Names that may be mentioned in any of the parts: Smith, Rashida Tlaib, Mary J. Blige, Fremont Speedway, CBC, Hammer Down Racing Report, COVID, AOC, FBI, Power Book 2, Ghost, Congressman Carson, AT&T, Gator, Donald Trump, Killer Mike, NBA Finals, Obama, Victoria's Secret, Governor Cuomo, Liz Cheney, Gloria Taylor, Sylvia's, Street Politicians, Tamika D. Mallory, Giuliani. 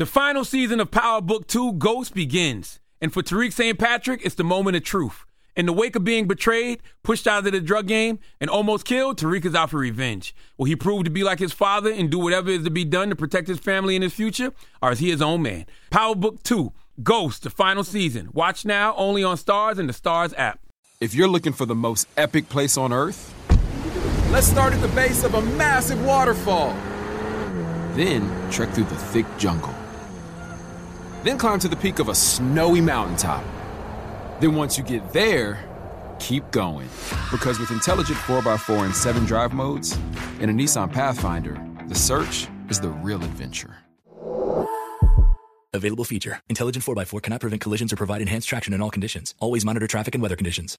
The final season of Power Book 2, Ghost, begins. And for Tariq St. Patrick, it's the moment of truth. In the wake of being betrayed, pushed out of the drug game, and almost killed, Tariq is out for revenge. Will he prove to be like his father and do whatever is to be done to protect his family and his future? Or is he his own man? Power Book 2, Ghost, the final season. Watch now, only on Starz and the Starz app. If you're looking for the most epic place on earth, let's start at the base of a massive waterfall. Then, trek through the thick jungle. Then climb to the peak of a snowy mountaintop. Then once you get there, keep going. Because with intelligent 4x4 and 7 drive modes and a Nissan Pathfinder, the search is the real adventure. Available feature. Intelligent 4x4 cannot prevent collisions or provide enhanced traction in all conditions. Always monitor traffic and weather conditions.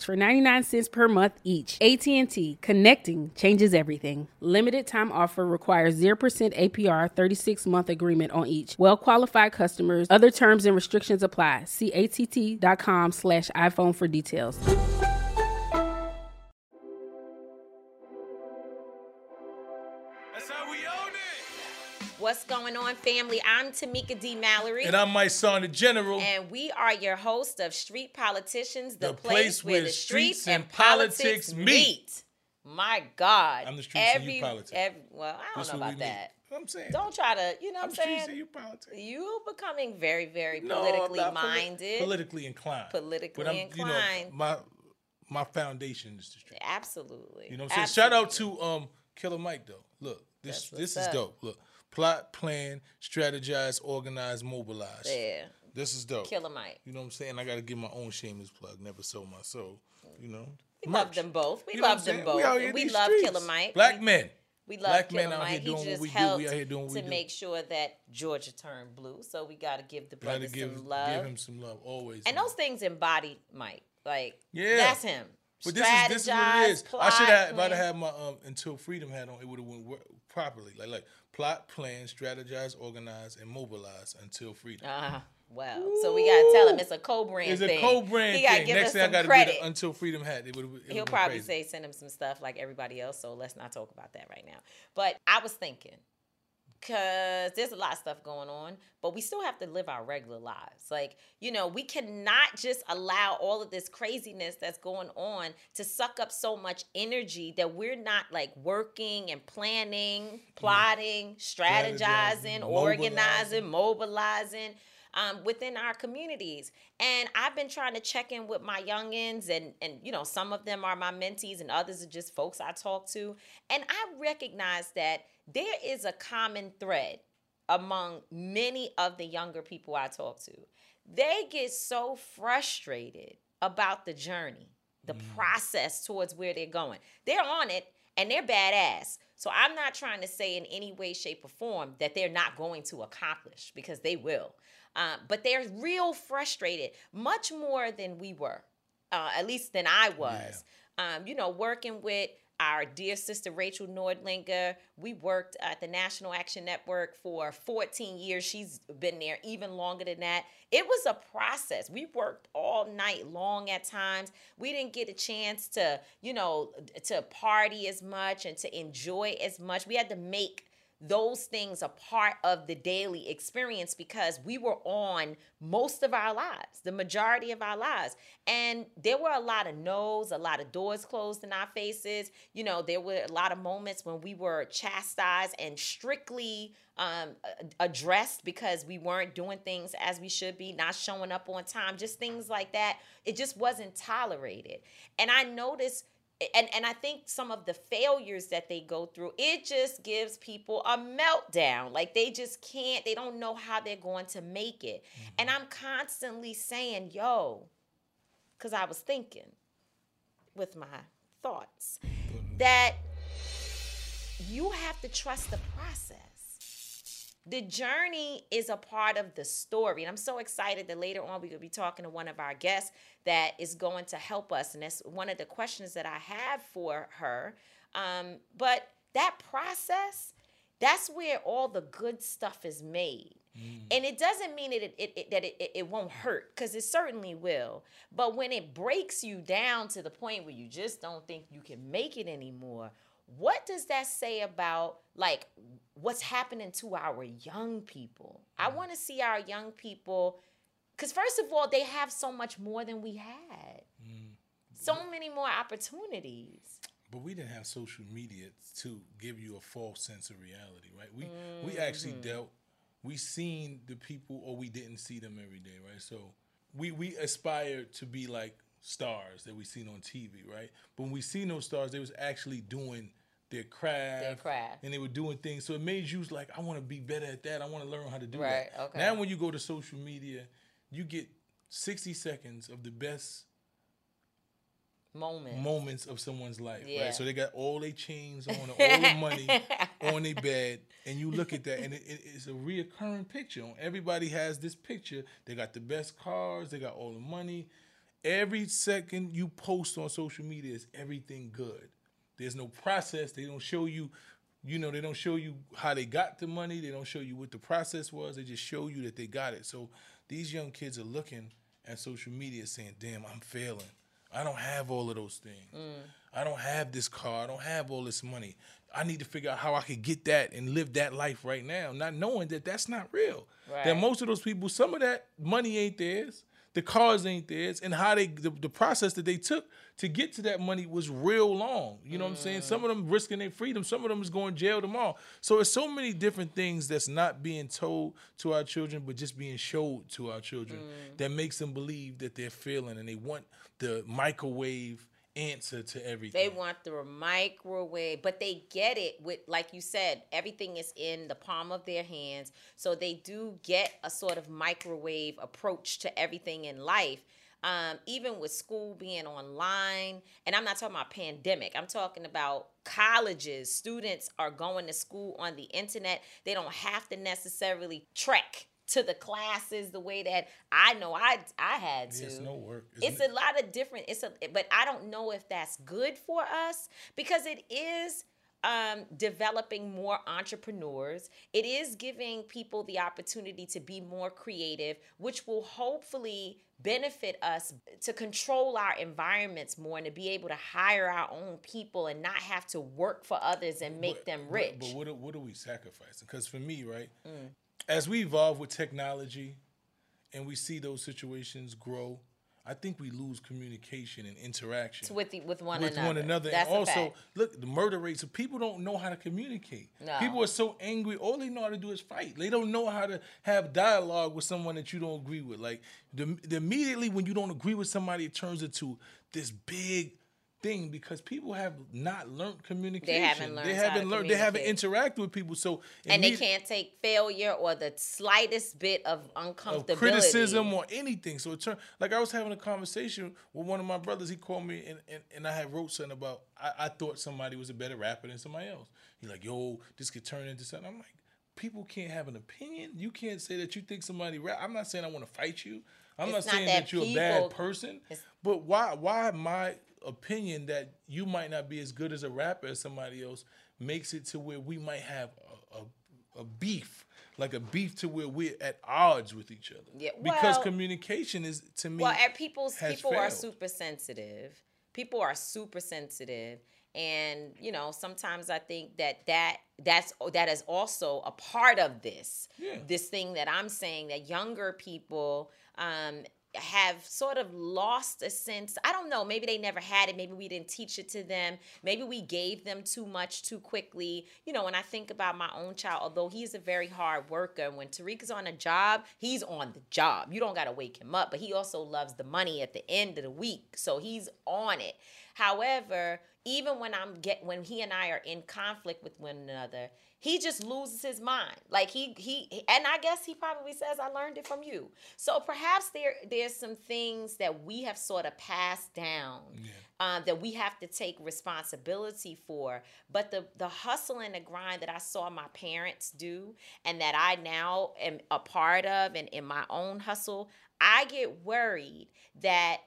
for 99 cents per month each. AT&T, connecting changes everything. Limited time offer requires 0% APR, 36-month agreement on each. Well-qualified customers. Other terms and restrictions apply. See att.com/iPhone for details. That's how we own it. What's going on, family? I'm Tamika D. Mallory. And I'm my son, the General. And we are your host of Street Politicians, the place where the streets and politics meet. My God. I'm the streets and you politics. I don't know about that. I'm saying. Don't try to, you know what I'm saying? I'm streets and you politics. You becoming very, very politically minded. Politically inclined. You know, my foundation is the street. Absolutely. You know what I'm saying? Shout out to Killer Mike, though. Look, this is dope. Look. Plot, plan, strategize, organize, mobilize. Yeah. This is dope. Killer Mike. You know what I'm saying? I got to give my own shameless plug. Never sold my soul. You know? We love them both. We love streets. Killer Mike. Black men. We love Black Killer men out Mike. Here doing what we do. We out here doing what we do. To make sure that Georgia turned blue. So we got to give the brother some love. Give him some love. Always. And those things embodied Mike. Like, that's him. But this is what it is. I should have, if I'd have had my Until Freedom hat on, it would have went properly. Like plot, plan, strategize, organize, and mobilize until freedom. Wow. Ooh. So we got to tell him it's a co-brand thing. It's a co-brand thing. Next thing I got to do the Until Freedom hat. He'll probably say send him some stuff like everybody else, so let's not talk about that right now. But I was thinking, because there's a lot of stuff going on, but we still have to live our regular lives. Like, you know, we cannot just allow all of this craziness that's going on to suck up so much energy that we're not, like, working and planning, plotting, strategizing, organizing, mobilizing within our communities. And I've been trying to check in with my youngins and, you know, some of them are my mentees and others are just folks I talk to. And I recognize that there is a common thread among many of the younger people I talk to. They get so frustrated about the journey, the process towards where they're going. They're on it and they're badass. So I'm not trying to say in any way, shape, or form that they're not going to accomplish, because they will. But they're real frustrated, much more than we were, at least than I was. Yeah. You know, working with our dear sister, Rachel Nordlinger. We worked at the National Action Network for 14 years. She's been there even longer than that. It was a process. We worked all night long at times. We didn't get a chance to, you know, to party as much and to enjoy as much. We had to make those things a part of the daily experience because we were on most of our lives, the majority of our lives. And there were a lot of no's, a lot of doors closed in our faces. You know, there were a lot of moments when we were chastised and strictly addressed because we weren't doing things as we should be, not showing up on time, just things like that. It just wasn't tolerated. And I noticed And I think some of the failures that they go through, it just gives people a meltdown. Like they just can't, they don't know how they're going to make it. Mm-hmm. And I'm constantly saying, because I was thinking with my thoughts that you have to trust the process. The journey is a part of the story. And I'm so excited that later on we will be talking to one of our guests that is going to help us. And that's one of the questions that I have for her. But that process, that's where all the good stuff is made. And it doesn't mean that it won't hurt, because it certainly will. But when it breaks you down to the point where you just don't think you can make it anymore, what does that say about, like, what's happening to our young people? I want to see our young people, because first of all, they have so much more than we had. So many more opportunities. But we didn't have social media to give you a false sense of reality, right? We actually dealt, we seen the people or we didn't see them every day, right? So we aspired to be like stars that we seen on TV, right? But when we seen those stars, they was actually doing their craft. And they were doing things. So it made you like, I want to be better at that. I want to learn how to do that. Okay. Now when you go to social media, you get 60 seconds of the best moments of someone's life, right? So they got all their chains on, all their money on their bed, and you look at that, and it's a reoccurring picture. Everybody has this picture. They got the best cars. They got all the money. Every second you post on social media is everything good. There's no process. They don't show you, they don't show you how they got the money. They don't show you what the process was. They just show you that they got it. So these young kids are looking at social media saying, damn, I'm failing. I don't have all of those things. I don't have this car. I don't have all this money. I need to figure out how I could get that and live that life right now, not knowing that that's not real. Right. That most of those people, some of that money ain't theirs. The cars ain't theirs. And how the process that they took to get to that money was real long. You know what I'm saying? Some of them risking their freedom. Some of them is going to jail tomorrow. So it's so many different things that's not being told to our children, but just being showed to our children that makes them believe that they're failing, and they want the microwave answer to everything. They want the microwave, but they get it with, like you said, everything is in the palm of their hands. So they do get a sort of microwave approach to everything in life. Even with school being online, and I'm not talking about pandemic, I'm talking about colleges. Students are going to school on the internet. They don't have to necessarily trek to the classes the way that I know I had to. It's no work. It's a lot of different. But I don't know if that's good for us, because it is developing more entrepreneurs. It is giving people the opportunity to be more creative, which will hopefully benefit us to control our environments more and to be able to hire our own people and not have to work for others and make them rich. But what are we sacrificing? Because for me, right? As we evolve with technology and we see those situations grow, I think we lose communication and interaction with one another. That's, and also, look, the murder rates. So people don't know how to communicate. No. People are so angry. All they know how to do is fight. They don't know how to have dialogue with someone that you don't agree with. Like, immediately when you don't agree with somebody, it turns into this big thing, because people have not learned communication. They haven't interacted with people. So and they can't take failure or the slightest bit of uncomfortability, of criticism or anything. So it turned, like, I was having a conversation with one of my brothers. He called me and I had wrote something about I thought somebody was a better rapper than somebody else. He's like, yo, this could turn into something. I'm like, people can't have an opinion. You can't say that you think somebody rap. I'm not saying I want to fight you. I'm not saying that you're a bad person. But why my opinion that you might not be as good as a rapper as somebody else makes it to where we might have a beef, like a beef to where we're at odds with each other. Yeah, well, because communication is, to me, are super sensitive. People are super sensitive. And, sometimes I think that is also a part of this, this thing that I'm saying, that younger people have sort of lost a sense. I don't know. Maybe they never had it. Maybe we didn't teach it to them. Maybe we gave them too much too quickly. When I think about my own child, although he's a very hard worker, when Tariq is on a job, he's on the job. You don't got to wake him up. But he also loves the money at the end of the week. So he's on it. However, even when when he and I are in conflict with one another, he just loses his mind. Like he and I guess he probably says, I learned it from you. So perhaps there's some things that we have sort of passed down, yeah, that we have to take responsibility for. But the hustle and the grind that I saw my parents do and that I now am a part of and in my own hustle, I get worried that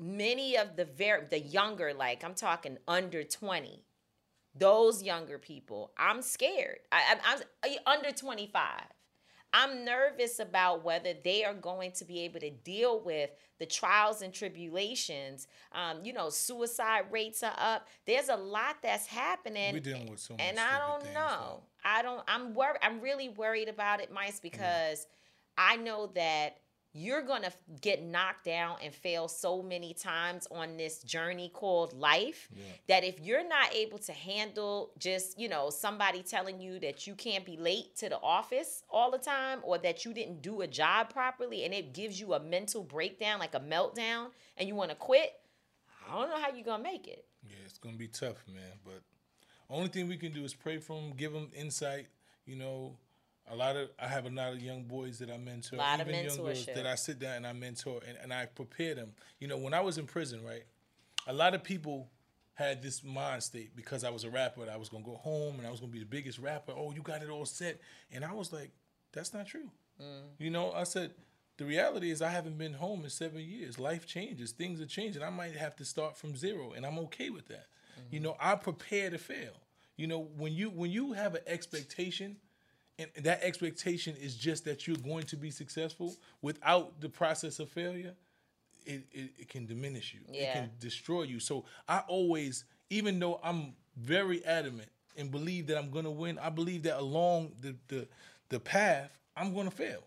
many of the younger, like I'm talking under 20, those younger people, I'm scared. I'm under 25. I'm nervous about whether they are going to be able to deal with the trials and tribulations. You know, suicide rates are up. There's a lot that's happening. We're dealing with so much. And I don't know. I'm worried. I'm really worried about it, Mice, because I know that you're going to get knocked down and fail so many times on this journey called life, yeah, that if you're not able to handle just, you know, somebody telling you that you can't be late to the office all the time or that you didn't do a job properly and it gives you a mental breakdown, like a meltdown, and you want to quit, I don't know how you're going to make it. Yeah, it's going to be tough, man. But only thing we can do is pray for them, give them insight, you know. I have a lot of young boys that I mentor, even young girls that I sit down and I mentor, and I prepare them. You know, when I was in prison, right, a lot of people had this mind state because I was a rapper and I was going to go home and I was going to be the biggest rapper. Oh, you got it all set. And I was like, that's not true. Mm. You know, I said, the reality is I haven't been home in 7 years. Life changes. Things are changing. I might have to start from zero, and I'm okay with that. Mm-hmm. You know, I prepare to fail. You know, when you have an expectation, and that expectation is just that you're going to be successful without the process of failure, it can diminish you. Yeah. It can destroy you. So I always, even though I'm very adamant and believe that I'm going to win, I believe that along the path, I'm going to fail.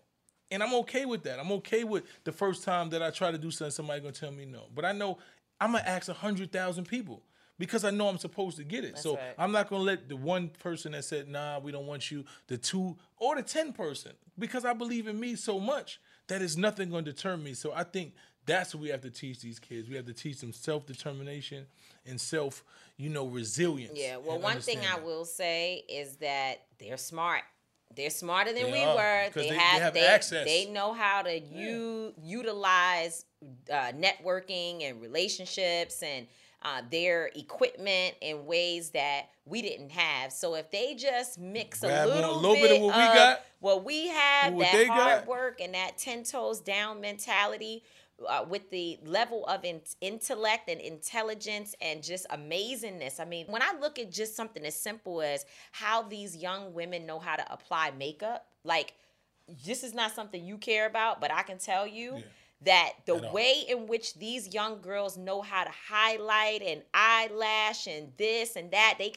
And I'm okay with that. I'm okay with the first time that I try to do something, somebody's going to tell me no. But I know I'm going to ask 100,000 people, because I know I'm supposed to get it. That's so right. I'm not going to let the one person that said, nah, we don't want you, the 2 or the 10 person, because I believe in me so much that it's nothing going to deter me. So I think that's what we have to teach these kids. We have to teach them self-determination and self, you know, resilience. Yeah, well, one thing I will say is that they're smart. They're smarter than we were. They have access. They know how to utilize networking and relationships and their equipment in ways that we didn't have. So if they just mix a little bit of what we got, what we have, what that hard work and that 10 toes down mentality with the level of intellect and intelligence and just amazingness. I mean, when I look at just something as simple as how these young women know how to apply makeup, like this is not something you care about, but I can tell you, yeah, that the way in which these young girls know how to highlight and eyelash and this and that, they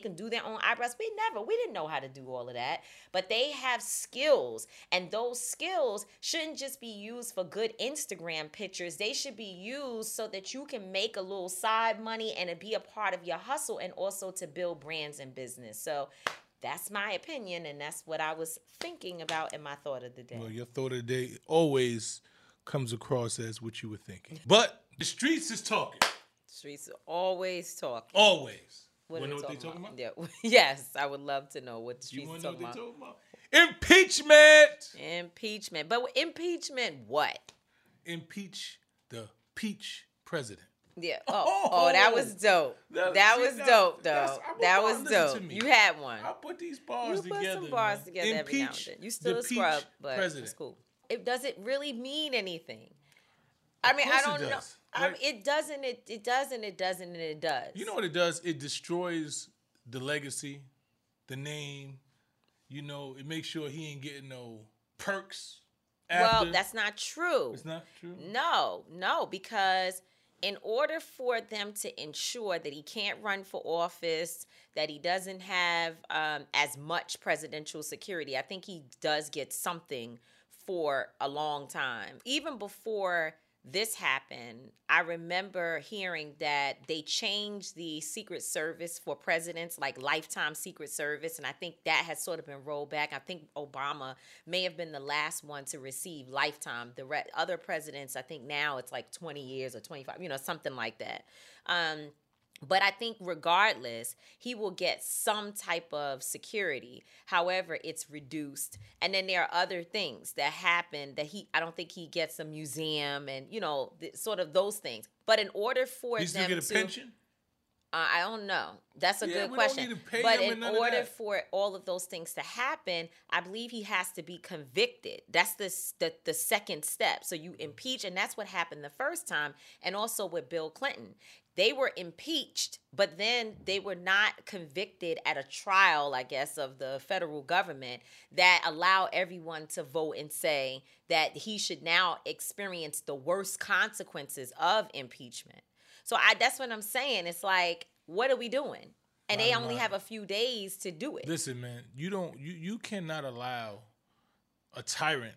can do their own eyebrows. We didn't know how to do all of that, but they have skills, and those skills shouldn't just be used for good Instagram pictures. They should be used so that you can make a little side money and be a part of your hustle and also to build brands and business. So that's my opinion, and that's what I was thinking about in my thought of the day. Well, your thought of the day always comes across as what you were thinking. But the streets is talking. The streets are always talking. Always. You know what they talking about? Yeah. Yes, I would love to know what the streets are talking about. You want to know what they talking about? Impeachment. But impeachment what? Impeach the peach president. Yeah. Oh, that was dope. That was dope, though. That was dope. You had one. I put these bars together. You put some bars together every now and then. You still a scrub, but it's cool. It doesn't really mean anything. I mean, I don't know. I mean, it does. You know what it does? It destroys the legacy, the name. You know, it makes sure he ain't getting no perks after. Well, that's not true. It's not true? No, because in order for them to ensure that he can't run for office, that he doesn't have as much presidential security, I think he does get something for a long time. Even before this happened, I remember hearing that they changed the Secret Service for presidents, like lifetime Secret Service, and I think that has sort of been rolled back. I think Obama may have been the last one to receive lifetime. The other presidents, I think now it's like 20 years or 25, you know, something like that. But I think regardless, he will get some type of security. However, it's reduced. And then there are other things that happen that I don't think he gets a museum and, you know, sort of those things. But in order for them to... You still get a pension? I don't know. That's a good question. Don't need to pay but in order for all of those things to happen, I believe he has to be convicted. That's the second step. So you impeach, and that's what happened the first time. And also with Bill Clinton. They were impeached, but then they were not convicted at a trial, I guess, of the federal government that allow everyone to vote and say that he should now experience the worst consequences of impeachment. So that's what I'm saying. It's like, what are we doing? And they only have a few days to do it. Listen, man, you cannot allow a tyrant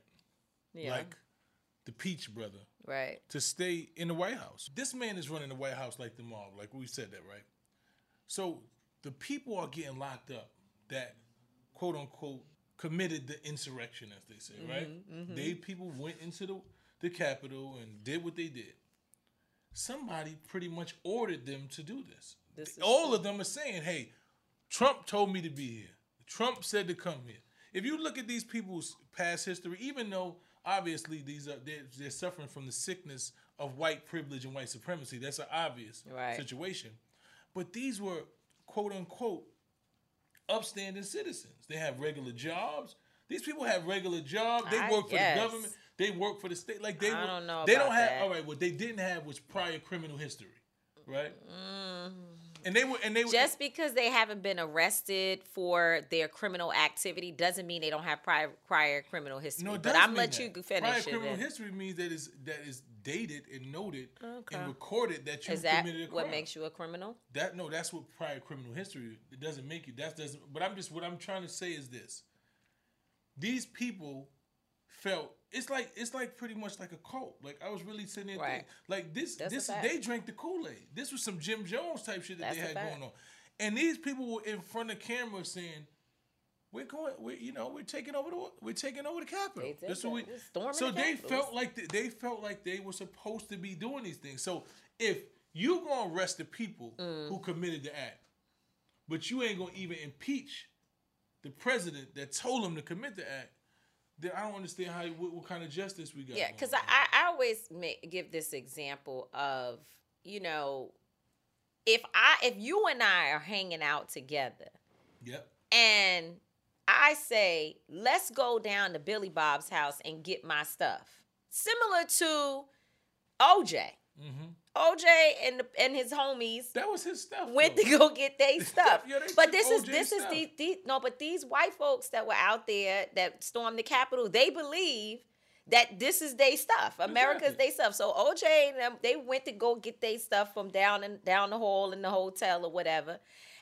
like the Peach Brother. Right. To stay in the White House. This man is running the White House like the mob. Like we said that, right? So the people are getting locked up that, quote unquote, committed the insurrection, as they say, right? Mm-hmm. They people went into the Capitol and did what they did. Somebody pretty much ordered them to do this. All of them are saying, hey, Trump told me to be here. Trump said to come here. If you look at these people's past history, even though... Obviously, they're suffering from the sickness of white privilege and white supremacy. That's an obvious situation. But these were, quote unquote, upstanding citizens. They have regular jobs. These people have regular jobs. They work for the government. They work for the state. Like they don't know. They don't have. That. All right. What they didn't have was prior criminal history, right? Mm. And they were just because they haven't been arrested for their criminal activity doesn't mean they don't have prior criminal history. No, it does. But I'm let you finish. Prior criminal history means that is dated and noted and recorded that you committed a crime. Is that what makes you a criminal? That's what prior criminal history. It doesn't make you. But what I'm trying to say is this: these people felt it's like pretty much like a cult. Like I was really sitting there thinking, like this they drank the Kool-Aid. This was some Jim Jones type shit that they had going on. And these people were in front of camera saying, we're taking over the Capitol. They felt like they were supposed to be doing these things. So if you gonna arrest the people who committed the act, but you ain't gonna even impeach the president that told him to commit the act, then I don't understand what kind of justice we got. Yeah, because I always give this example of, you know, if you and I are hanging out together, yep, and I say, let's go down to Billy Bob's house and get my stuff. Similar to OJ. Mm-hmm. OJ and his homies. That was his stuff. Went to go get their stuff. Yeah, but But these white folks that were out there that stormed the Capitol, they believe that this is their stuff. America's their stuff. So OJ and them, they went to go get their stuff from down the hall in the hotel or whatever.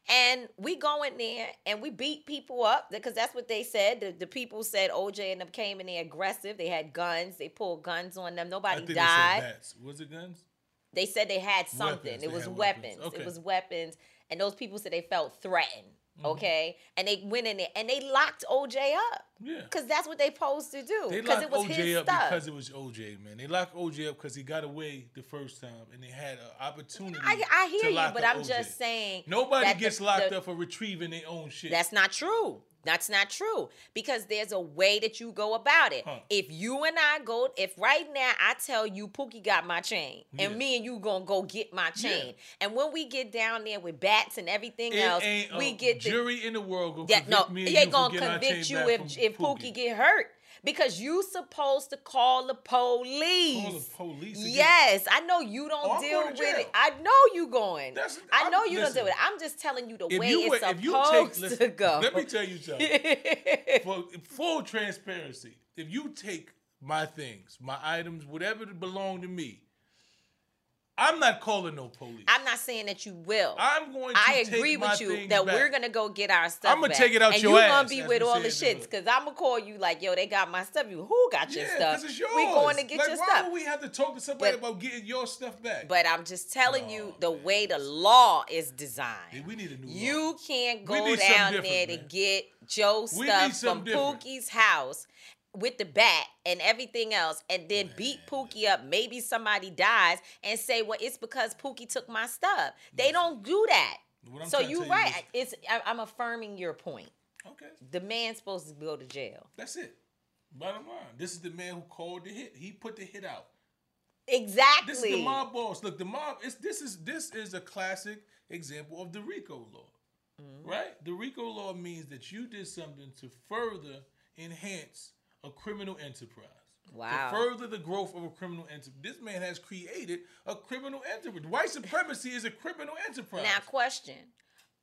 And we go in there and we beat people up because that's what they said. The people said OJ and them came in there aggressive. They had guns. They pulled guns on them. Nobody died. They said bats. Was it guns? They said they had something. Weapons. It was weapons. Okay. It was weapons. And those people said they felt threatened. Mm-hmm. Okay? And they went in there and they locked OJ up. Yeah. Because that's what they supposed to do. They locked OJ up because it was OJ, man. They locked OJ up because he got away the first time and they had an opportunity. I hear to lock you, but I'm just saying. Nobody gets locked up for retrieving their own shit. That's not true. That's not true because there's a way that you go about it. Huh. If you and I go, if right now I tell you Pookie got my chain and me and you gonna go get my chain. Yeah. And when we get down there with bats and everything else, we get the jury in the world gonna convict me and you gonna convict you if Pookie get hurt. Because you supposed to call the police. Call the police again. Yes, I know you don't deal with it. I know you going. I know you don't deal with it. I'm just telling you the way it's supposed to go. Let me tell you something. For full transparency, if you take my things, my items, whatever belong to me, I'm not calling no police. I'm not saying that you will. I'm going to I take agree with my you that back. We're going to go get our stuff I'm going to take it out and your ass. And you're going to be with all the shits because I'm going to call you like, yo, they got my stuff. You, who got your stuff? Yeah, because it's yours. We're going to get your why stuff. Why would we have to talk to somebody about getting your stuff back? But I'm just telling you the way the law is designed. Yeah, we need a new law. You can't go down there to get Joe's stuff from Pookie's house with the bat and everything else, and then beat Pookie up, maybe somebody dies, and say, well, it's because Pookie took my stuff. They don't do that. So you're right. I'm affirming your point. Okay. The man's supposed to go to jail. That's it. Bottom line. This is the man who called the hit. He put the hit out. Exactly. This is the mob boss. Look, the mob, this is a classic example of the RICO law. Mm-hmm. Right? The RICO law means that you did something to further enhance a criminal enterprise. Wow. To further the growth of a criminal enterprise. This man has created a criminal enterprise. White supremacy is a criminal enterprise. Now, question.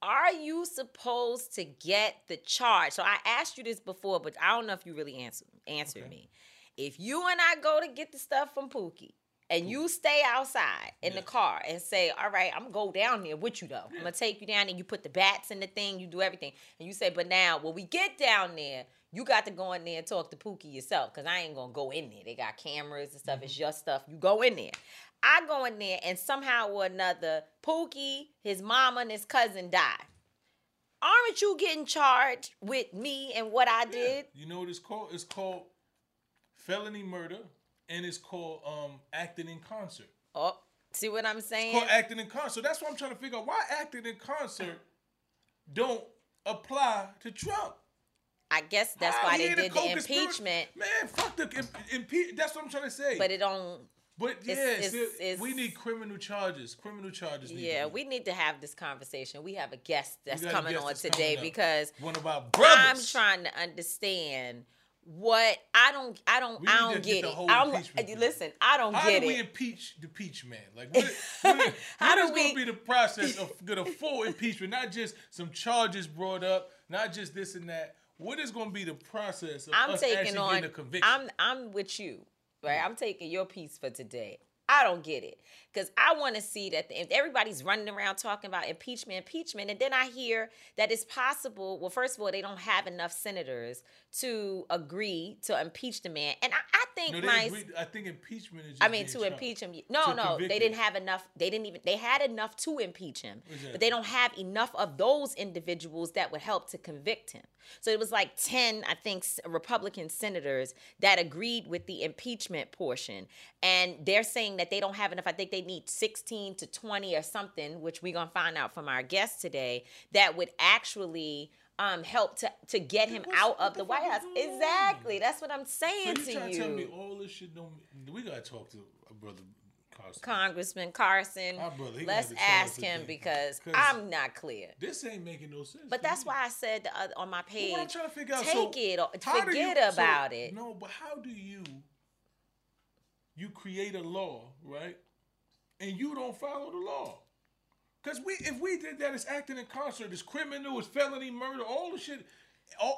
Are you supposed to get the charge? So I asked you this before, but I don't know if you really answered okay. me. If you and I go to get the stuff from Pookie, and you stay outside in the car and say, all right, I'm going to go down there with you, though. I'm going to take you down there. You put the bats in the thing. You do everything. And you say, but now when we get down there, you got to go in there and talk to Pookie yourself, because I ain't going to go in there. They got cameras and stuff. Mm-hmm. It's your stuff. You go in there. I go in there, and somehow or another, Pookie, his mama, and his cousin die. Aren't you getting charged with me and what I did? You know what it's called? It's called felony murder. And it's called acting in concert. Oh, see what I'm saying? It's called acting in concert. That's why I'm trying to figure out why acting in concert don't apply to Trump. I guess that's why they did the impeachment. Man, fuck the impeachment. That's what I'm trying to say. But it don't. But yes, we need criminal charges. Criminal charges. We need to have this conversation. We have a guest that's coming on today because one of our brothers. I'm trying to understand. What I don't get it. Listen, I don't get it. How do we impeach the peach man? Like, what how is going to be the process of a full impeachment? Not just some charges brought up, not just this and that. What is going to be the process of us actually getting a conviction? I'm with you, right? I'm taking your piece for today. I don't get it because I want to see that if everybody's running around talking about impeachment, and then I hear that it's possible. Well, first of all, they don't have enough senators to agree to impeach the man, and I think impeachment is. Just to impeach him. No, they didn't have enough. They had enough to impeach him, exactly. But they don't have enough of those individuals that would help to convict him. So it was like 10, I think, Republican senators that agreed with the impeachment portion, and they're saying that they don't have enough. I think they need 16 to 20 or something, which we're going to find out from our guest today, that would actually help to get him out of the White House. Exactly. That's what I'm saying to you. So you trying to tell me all this shit don't... We got to talk to our brother Carson. Congressman Carson. Our brother, let's ask him because I'm not clear. This ain't making no sense. But that's why I said on my page, well, I'm trying to figure out, forget about it. No, but how do you... You create a law, right? And you don't follow the law. Because if we did that, it's acting in concert, it's criminal, it's felony murder, all the shit.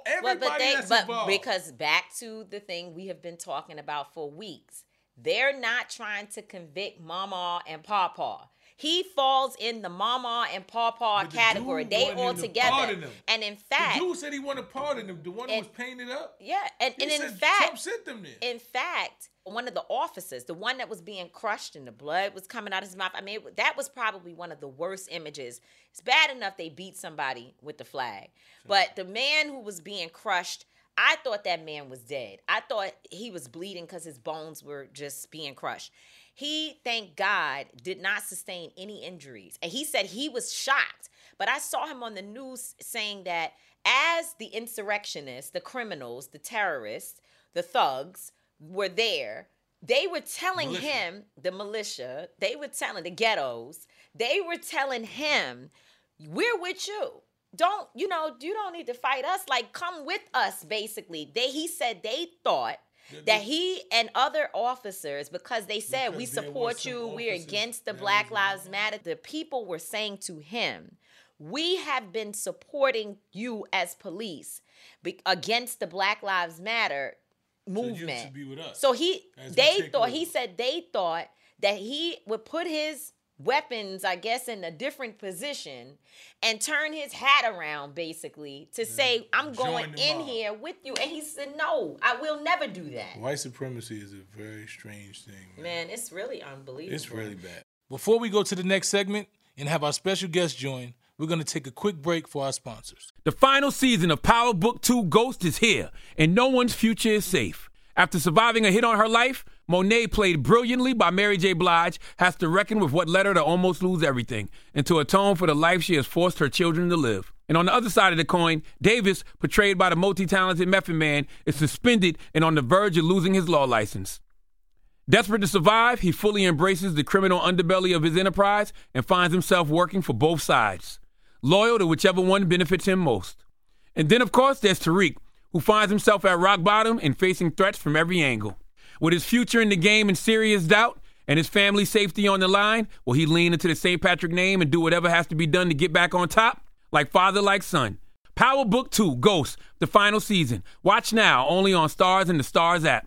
Everybody that's involved. Because back to the thing we have been talking about for weeks. They're not trying to convict Mama and Pawpaw. He falls in the Mama and Pawpaw category. They all together. And in fact... The dude said he wanted to pardon them. The one who was painted up. Yeah. And in fact... Trump sent them there. In fact... One of the officers, the one that was being crushed and the blood was coming out of his mouth. I mean, that was probably one of the worst images. It's bad enough they beat somebody with the flag. Sure. But the man who was being crushed, I thought that man was dead. I thought he was bleeding because his bones were just being crushed. He, thank God, did not sustain any injuries. And he said he was shocked. But I saw him on the news saying that as the insurrectionists, the criminals, the terrorists, the thugs, were there, they were telling him, the militia, they were telling the ghettos, they were telling him, we're with you. Don't, you don't need to fight us. Like, come with us, basically. He said they thought that he and other officers, because they said, we support you, we're against the Black Lives Matter. The people were saying to him, we have been supporting you as police against the Black Lives Matter movement. So, you be with us. So they thought that he would put his weapons, I guess, in a different position and turn his hat around basically to say, I'm going in here with you. And he said, no, I will never do that. White supremacy is a very strange thing. Man, it's really unbelievable. It's really bad. Before we go to the next segment and have our special guest join, We're going to take a quick break for our sponsors. The final season of Power Book 2 Ghost is here, and no one's future is safe. After surviving a hit on her life, Monet, played brilliantly by Mary J. Blige, has to reckon with what led her to almost lose everything and to atone for the life she has forced her children to live. And on the other side of the coin, Davis, portrayed by the multi-talented Method Man, is suspended and on the verge of losing his law license. Desperate to survive, he fully embraces the criminal underbelly of his enterprise and finds himself working for both sides, loyal to whichever one benefits him most. And then, of course, there's Tariq, who finds himself at rock bottom and facing threats from every angle. With his future in the game in serious doubt and his family's safety on the line, will he lean into the St. Patrick name and do whatever has to be done to get back on top? Like father, like son. Power Book 2, Ghost, the final season. Watch now, only on Starz and the Starz app.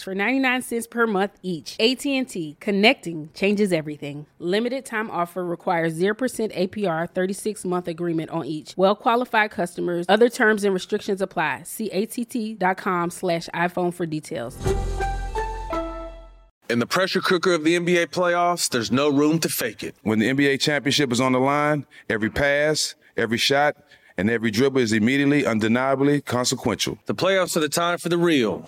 for 99 cents per month each. AT&T, connecting changes everything. Limited time offer requires 0% APR, 36-month agreement on each. Well-qualified customers. Other terms and restrictions apply. See att.com/iPhone for details. In the pressure cooker of the NBA playoffs, there's no room to fake it. When the NBA championship is on the line, every pass, every shot, and every dribble is immediately, undeniably consequential. The playoffs are the time for the real.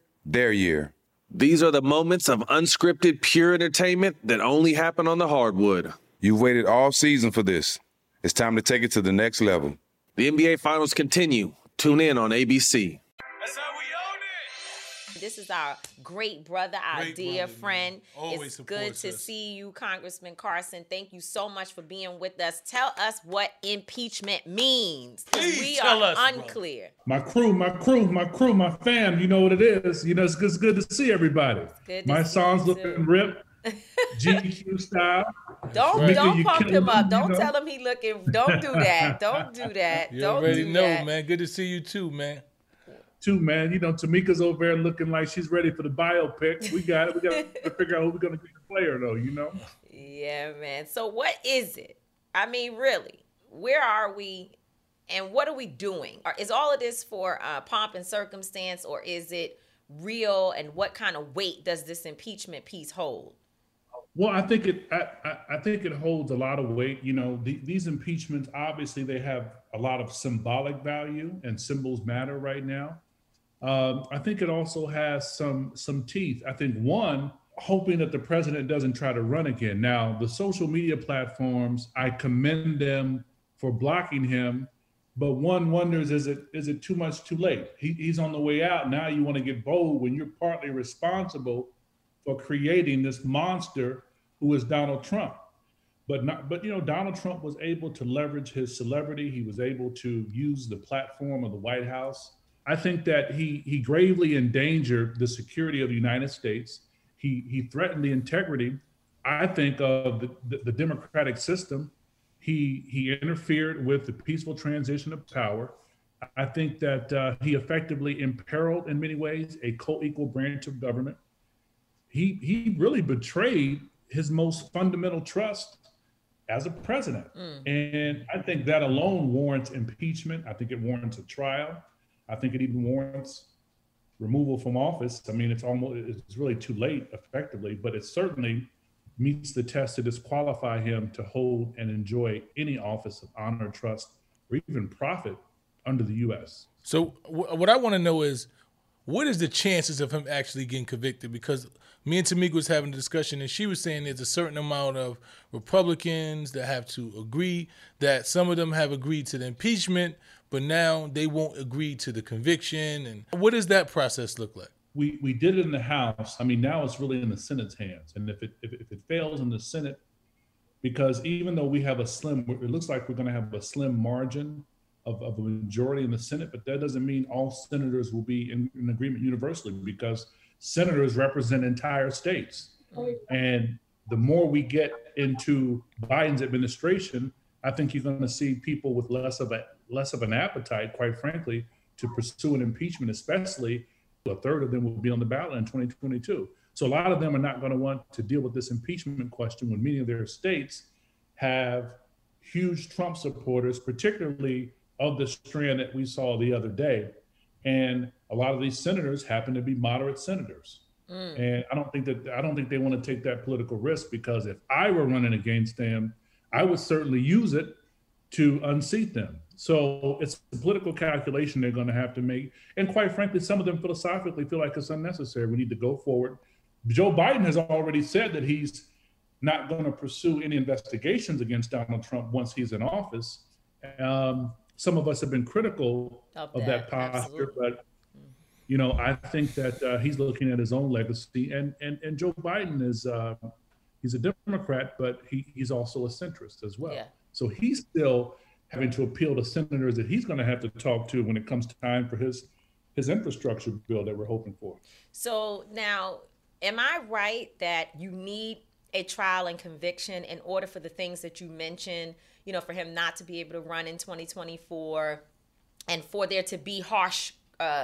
their year? These are the moments of unscripted, pure entertainment that only happen on the hardwood. You've waited all season for this. It's time to take it to the next level. The NBA Finals continue. Tune in on ABC. That's how we own it. This is our great brother, our great dear brother, friend. It's good to see you, Congressman Carson. Thank you so much for being with us. Tell us what impeachment means. We are unclear. Bro. My crew, my fam, you know what it is. You know, it's good to see everybody. My son's looking ripped, GQ style. Don't pump him up. Don't tell him he looking. Don't do that. Don't do that. You already know, man. Good to see you too, man. You know, Tamika's over there looking like she's ready for the biopic. We got it. We got to figure out who we're going to get the player, though, you know? Yeah, man. So what is it? I mean, really, where are we and what are we doing? Is all of this for pomp and circumstance, or is it real? And what kind of weight does this impeachment piece hold? Well, I think it holds a lot of weight. You know, these impeachments, obviously, they have a lot of symbolic value, and symbols matter right now. I think it also has some teeth. I think, one, hoping that the president doesn't try to run again. Now, the social media platforms, I commend them for blocking him, but one wonders, is it too much too late? He's on the way out. Now you want to get bold when you're partly responsible for creating this monster who is Donald Trump. But you know, Donald Trump was able to leverage his celebrity. He was able to use the platform of the White House. I think that he gravely endangered the security of the United States. He threatened the integrity, I think, of the democratic system. He interfered with the peaceful transition of power. I think that he effectively imperiled, in many ways, a co-equal branch of government. He really betrayed his most fundamental trust as a president. And I think that alone warrants impeachment. I think it warrants a trial. I think it even warrants removal from office. I mean, it's really too late, effectively, but it certainly meets the test to disqualify him to hold and enjoy any office of honor, trust, or even profit under the U.S. So what I want to know is, what is the chances of him actually getting convicted? Because me and Tamika was having a discussion, and she was saying there's a certain amount of Republicans that have to agree, that some of them have agreed to the impeachment, but now they won't agree to the conviction. And what does that process look like? We did it in the House. I mean, now it's really in the Senate's hands. And if it fails in the Senate, because even though we have a slim, it looks like we're going to have a slim margin of a majority in the Senate, but that doesn't mean all senators will be in agreement universally, because senators represent entire states. And the more we get into Biden's administration, I think you're going to see people with less of an appetite, quite frankly, to pursue an impeachment, especially a third of them will be on the ballot in 2022. So a lot of them are not going to want to deal with this impeachment question when many of their states have huge Trump supporters, particularly of the strand that we saw the other day. And a lot of these senators happen to be moderate senators. Mm. And I don't think they want to take that political risk, because if I were running against them, I would certainly use it to unseat them. So it's a political calculation they're going to have to make. And quite frankly, some of them philosophically feel like it's unnecessary. We need to go forward. Joe Biden has already said that he's not going to pursue any investigations against Donald Trump once he's in office. Some of us have been critical of that posture, absolutely. But you know, I think that he's looking at his own legacy. And Joe Biden is he's a Democrat, but he's also a centrist as well. Yeah. So he's still having to appeal to senators that he's going to have to talk to when it comes time for his infrastructure bill that we're hoping for. So now, am I right that you need a trial and conviction in order for the things that you mentioned, you know, for him not to be able to run in 2024 and for there to be harsh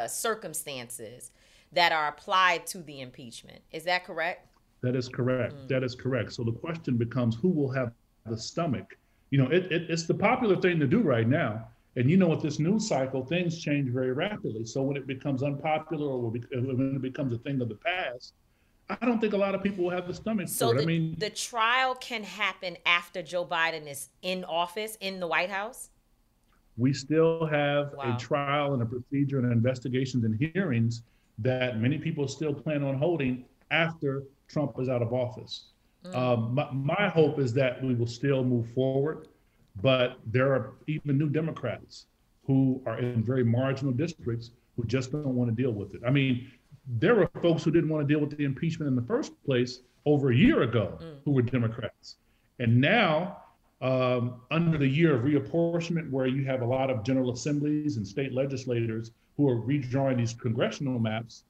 circumstances that are applied to the impeachment? Is that correct? That is correct. Mm. That is correct. So the question becomes, who will have the stomach? You know, it's the popular thing to do right now. And you know, with this news cycle, things change very rapidly. So when it becomes unpopular or when it becomes a thing of the past, I don't think a lot of people will have the stomach for it. I mean, the trial can happen after Joe Biden is in office, in the White House? We still have a trial and a procedure and investigations and hearings that many people still plan on holding after Trump is out of office. Mm. My hope is that we will still move forward, but there are even new Democrats who are in very marginal districts who just don't want to deal with it. I mean, there were folks who didn't want to deal with the impeachment in the first place over a year ago who were Democrats. And now, under the year of reapportionment, where you have a lot of general assemblies and state legislators who are redrawing these congressional maps,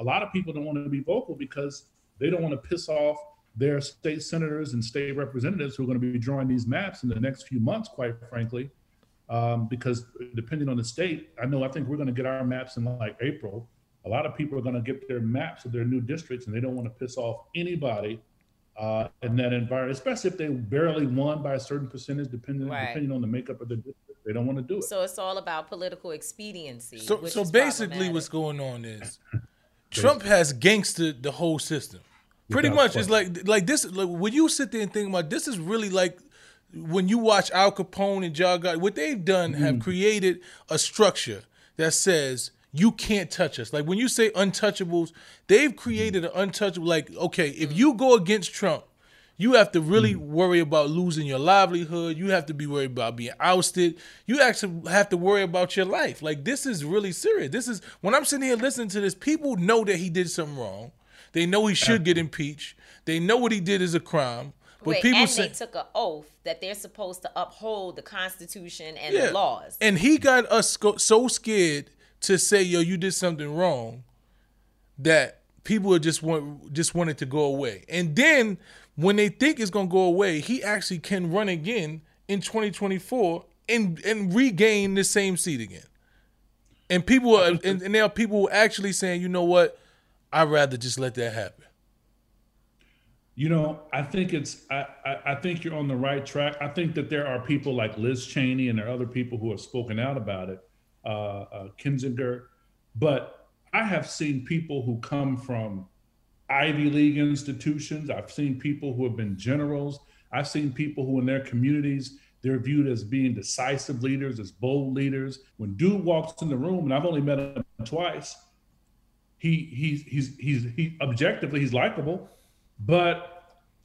a lot of people don't want to be vocal because they don't want to piss off their state senators and state representatives who are going to be drawing these maps in the next few months, quite frankly, because depending on the state, I think we're going to get our maps in like April. A lot of people are going to get their maps of their new districts, and they don't want to piss off anybody in that environment, especially if they barely won by a certain percentage, depending on the makeup of the district. They don't want to do it. So it's all about political expediency. So basically what's going on is Trump has gangstered the whole system. Pretty much. It's like this. Like, when you sit there and think about this, is really like when you watch Al Capone and John Gotti, what they've done have created a structure that says, you can't touch us. Like when you say untouchables, they've created an untouchable, like, okay, if you go against Trump, you have to really worry about losing your livelihood. You have to be worried about being ousted. You actually have to worry about your life. Like, this is really serious. This is, when I'm sitting here listening to this, people know that he did something wrong. They know he should get impeached. They know what he did is a crime. But they took an oath that they're supposed to uphold the Constitution and the laws. And he got us so scared to say, yo, you did something wrong, that people just want it to go away. And then when they think it's going to go away, he actually can run again in 2024 and regain the same seat again. And people are, and now people are actually saying, you know what, I'd rather just let that happen. You know, I think I think you're on the right track. I think that there are people like Liz Cheney, and there are other people who have spoken out about it, Kinzinger, but I have seen people who come from Ivy League institutions. I've seen people who have been generals. I've seen people who in their communities, they're viewed as being decisive leaders, as bold leaders. When dude walks in the room, and I've only met him twice, He's objectively, he's likable, but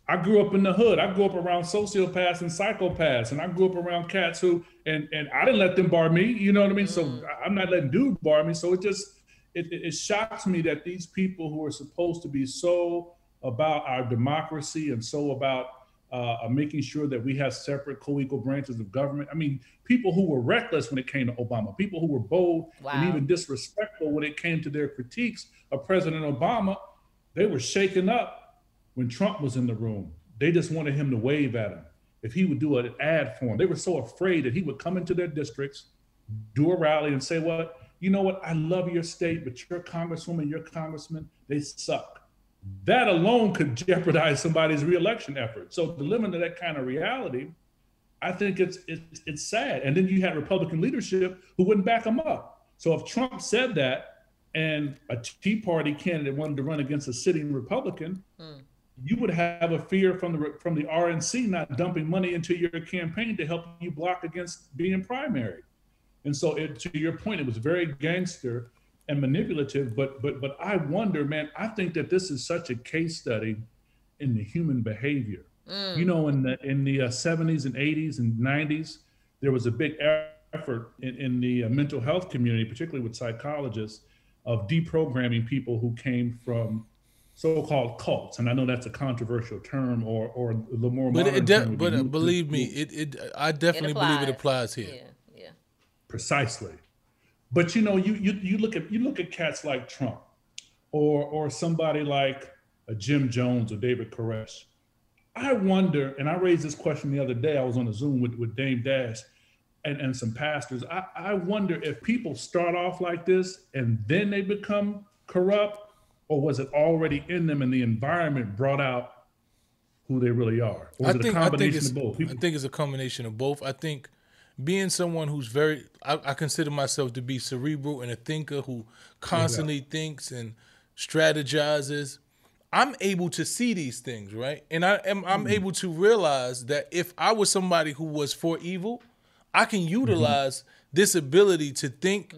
I grew up in the hood. I grew up around sociopaths and psychopaths, and I grew up around cats who, and I didn't let them bar me, you know what I mean? So I'm not letting dude bar me. So it just, it shocks me that these people who are supposed to be so about our democracy and so about making sure that we have separate co-equal branches of government. I mean, people who were reckless when it came to Obama, people who were bold and even disrespectful when it came to their critiques of President Obama, they were shaken up when Trump was in the room. They just wanted him to wave at him. If he would do an ad for him, they were so afraid that he would come into their districts, do a rally and say, well, you know what? I love your state, but your congresswoman, your congressman, they suck. That alone could jeopardize somebody's reelection effort. So to live into that kind of reality, I think it's sad. And then you had Republican leadership who wouldn't back him up. So if Trump said that and a Tea Party candidate wanted to run against a sitting Republican, you would have a fear from the RNC not dumping money into your campaign to help you block against being primary. And so it, to your point, it was very gangster and manipulative, but I wonder, man, I think that this is such a case study in the human behavior. You know, in the 70s and 80s and 90s, there was a big effort in the mental health community, particularly with psychologists, of deprogramming people who came from so-called cults, and I know that's a controversial term, or the more modern term. But believe me, I definitely believe it applies here. Yeah. Precisely. But you know, you look at cats like Trump, or somebody like a Jim Jones or David Koresh. I wonder, and I raised this question the other day. I was on a Zoom with Dame Dash, and some pastors. I wonder if people start off like this and then they become corrupt. Or was it already in them and the environment brought out who they really are? Or was it a combination of both? I think it's a combination of both. I think being someone who's very, I consider myself to be cerebral and a thinker who constantly thinks and strategizes, I'm able to see these things, right? And I'm able to realize that if I was somebody who was for evil, I can utilize this ability to think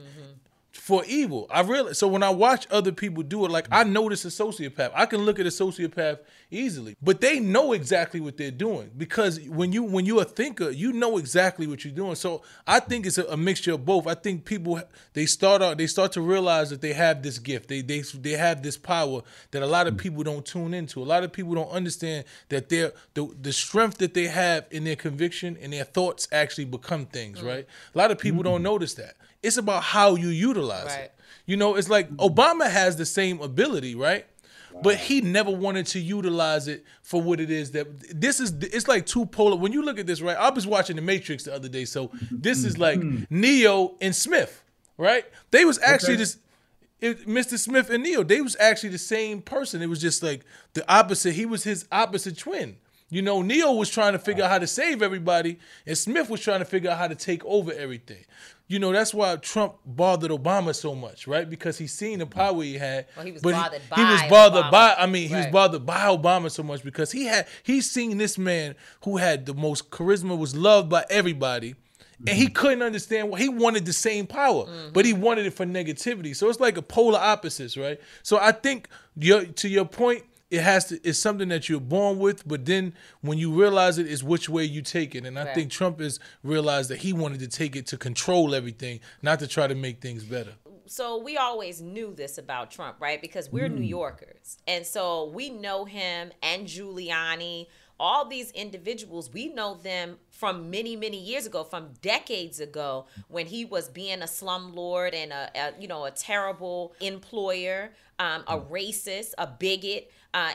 for evil. I realize, so when I watch other people do it, like I notice a sociopath, I can look at a sociopath easily, but they know exactly what they're doing, because when you're a thinker, you know exactly what you're doing. So I think it's a mixture of both. I think people, they start to realize that they have this gift, they have this power that a lot of people don't tune into. A lot of people don't understand that the strength that they have in their conviction and their thoughts actually become things, right? A lot of people don't notice that. It's about how you utilize it. You know, it's like Obama has the same ability, right? Wow. But he never wanted to utilize it for what it is that this is. It's like two polar. When you look at this, right? I was watching The Matrix the other day. So this is like Neo and Smith, right? They was actually this. Mr. Smith and Neo, they was actually the same person. It was just like the opposite. He was his opposite twin. You know, Neo was trying to figure out how to save everybody, and Smith was trying to figure out how to take over everything. You know, that's why Trump bothered Obama so much, right? Because he's seen the power he had. Well, he was bothered by Obama so much because he's seen this man who had the most charisma, was loved by everybody. And he couldn't understand why he wanted the same power, but he wanted it for negativity. So it's like a polar opposites, right? So I think to your point, it's something that you're born with, but then when you realize it, it's which way you take it. And I think Trump has realized that he wanted to take it to control everything, not to try to make things better. So we always knew this about Trump, right? Because we're New Yorkers. And so we know him and Giuliani, all these individuals, we know them from many, many years ago, from decades ago, when he was being a slumlord and a terrible employer, a racist, a bigot,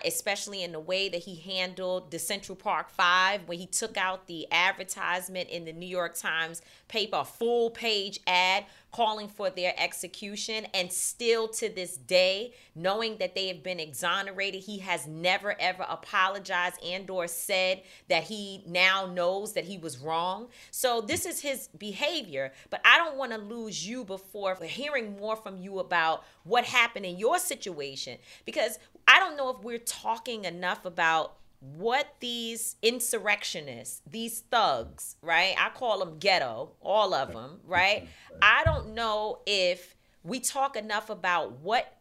especially in the way that he handled the Central Park Five, when he took out the advertisement in the New York Times paper, a full page ad calling for their execution. And still to this day, knowing that they have been exonerated, he has never, ever apologized and/or said that he now knows that he was wrong. So this is his behavior, but I don't want to lose you before hearing more from you about what happened in your situation, because I don't know if we're talking enough about what these insurrectionists, these thugs, right? I call them ghetto, all of them, right? I don't know if we talk enough about what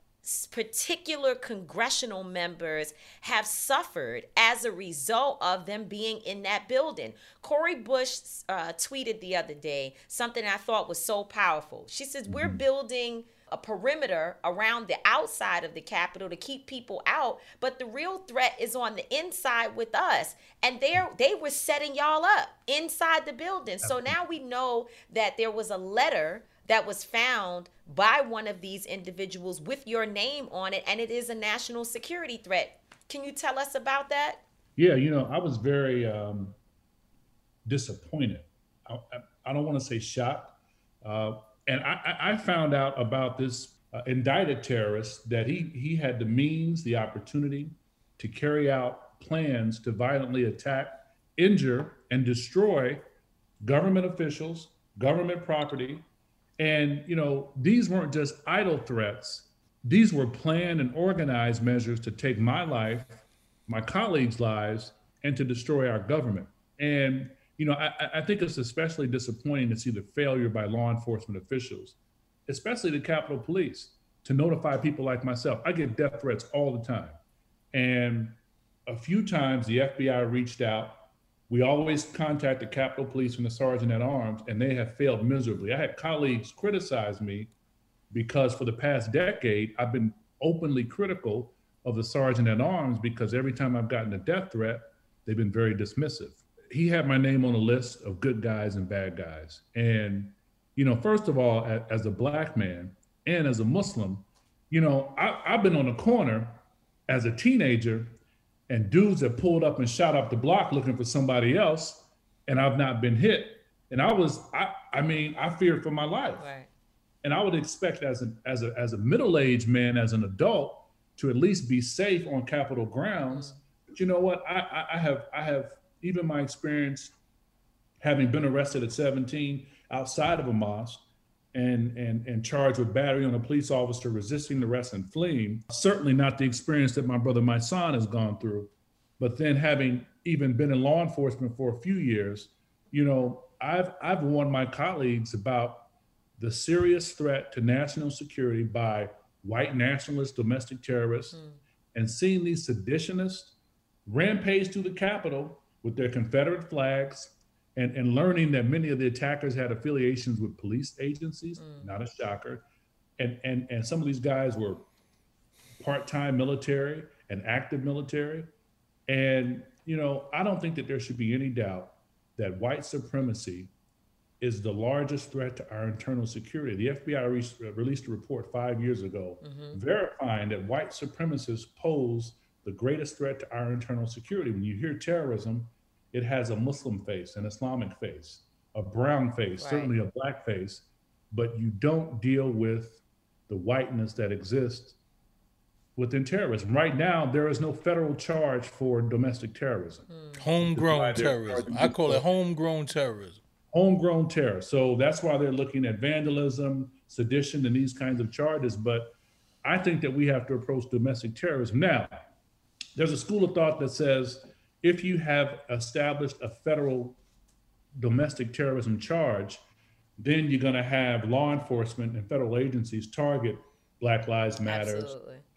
particular congressional members have suffered as a result of them being in that building. Cori Bush tweeted the other day something I thought was so powerful. She says, we're building a perimeter around the outside of the Capitol to keep people out, but the real threat is on the inside with us. And they were setting y'all up inside the building. So now we know that there was a letter that was found by one of these individuals with your name on it, and it is a national security threat. Can you tell us about that? Yeah, you know, I was very disappointed. I don't want to say shocked. And I found out about this indicted terrorist that he had the means, the opportunity to carry out plans to violently attack, injure, and destroy government officials, government property. And, you know, these weren't just idle threats. These were planned and organized measures to take my life, my colleagues' lives, and to destroy our government. And you know, I think it's especially disappointing to see the failure by law enforcement officials, especially the Capitol Police, to notify people like myself. I get death threats all the time. And a few times the FBI reached out. We always contact the Capitol Police and the Sergeant at Arms, and they have failed miserably. I had colleagues criticize me because for the past decade, I've been openly critical of the Sergeant at Arms because every time I've gotten a death threat, they've been very dismissive. He had my name on a list of good guys and bad guys. And, you know, first of all, as a black man and as a Muslim, you know, I've been on the corner as a teenager and dudes that pulled up and shot up the block looking for somebody else, and I've not been hit. And I feared for my life. Right. And I would expect as a middle-aged man, as an adult, to at least be safe on Capitol grounds. But you know what, I have even my experience, having been arrested at 17 outside of a mosque and charged with battery on a police officer, resisting arrest and fleeing, certainly not the experience that my brother, my son, has gone through. But then having even been in law enforcement for a few years, you know, I've warned my colleagues about the serious threat to national security by white nationalists, domestic terrorists, and seeing these seditionists rampage through the Capitol with their Confederate flags, and learning that many of the attackers had affiliations with police agencies, not a shocker. And some of these guys were part-time military and active military. And, you know, I don't think that there should be any doubt that white supremacy is the largest threat to our internal security. The FBI released a report 5 years ago, verifying that white supremacists pose the greatest threat to our internal security. When you hear terrorism, it has a Muslim face, an Islamic face, a brown face, right, certainly a black face, but you don't deal with the whiteness that exists within terrorism. Right now, there is no federal charge for domestic terrorism. Homegrown terrorism. I call it homegrown terrorism. Homegrown terror. So that's why they're looking at vandalism, sedition, and these kinds of charges. But I think that we have to approach domestic terrorism. Now, there's a school of thought that says if you have established a federal domestic terrorism charge, then you're going to have law enforcement and federal agencies target Black Lives Matter,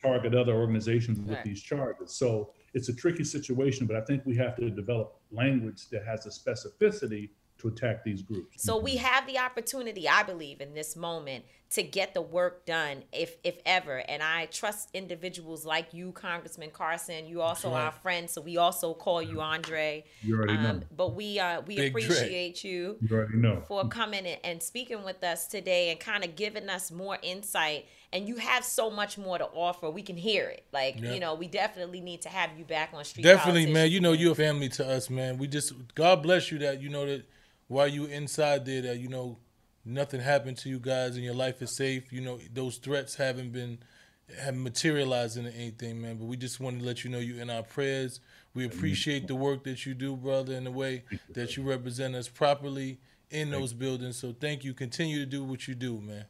target other organizations with these charges. So it's a tricky situation, but I think we have to develop language that has a specificity to attack these groups. So we have the opportunity, I believe, in this moment to get the work done, if ever. And I trust individuals like you, Congressman Carson. You also are our friend, so we also call you Andre. You already know. But we Big appreciate Dre. You already know. For coming and speaking with us today and kind of giving us more insight. And you have so much more to offer. We can hear it. Like, you know, we definitely need to have you back on Street Politicians. Man. You know, you're a family to us, man. We just, God bless you that, you know, that while you inside there, that, you know, nothing happened to you guys and your life is safe. You know, those threats haven't materialized into anything, man. But we just want to let you know you're in our prayers. We appreciate the work that you do, brother, and the way that you represent us properly in those buildings. So thank you. Continue to do what you do, man.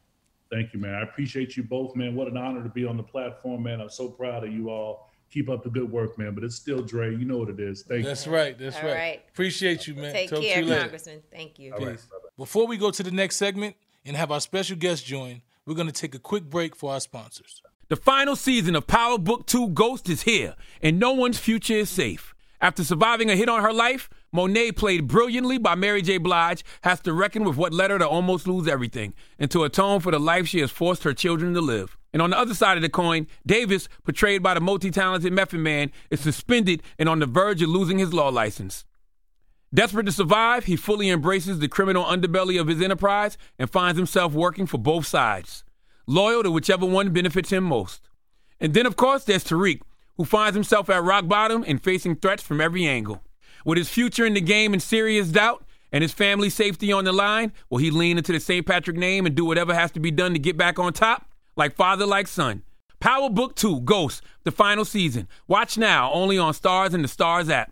Thank you, man. I appreciate you both, man. What an honor to be on the platform, man. I'm so proud of you all. Keep up the good work, man. But it's still Dre. You know what it is. Thank you. That's right. That's right. Appreciate you, man. Take care, Congressman. Thank you. All right. Before we go to the next segment and have our special guest join, we're going to take a quick break for our sponsors. The final season of Power Book 2 Ghost is here, and no one's future is safe. After surviving a hit on her life, Monet, played brilliantly by Mary J. Blige, has to reckon with what led her to almost lose everything and to atone for the life she has forced her children to live. And on the other side of the coin, Davis, portrayed by the multi-talented Method Man, is suspended and on the verge of losing his law license. Desperate to survive, he fully embraces the criminal underbelly of his enterprise and finds himself working for both sides, loyal to whichever one benefits him most. And then, of course, there's Tariq, who finds himself at rock bottom and facing threats from every angle. With his future in the game in serious doubt and his family's safety on the line, will he lean into the St. Patrick name and do whatever has to be done to get back on top? Like father, like son. Power Book 2, Ghost, the final season. Watch now, only on Starz and the Starz app.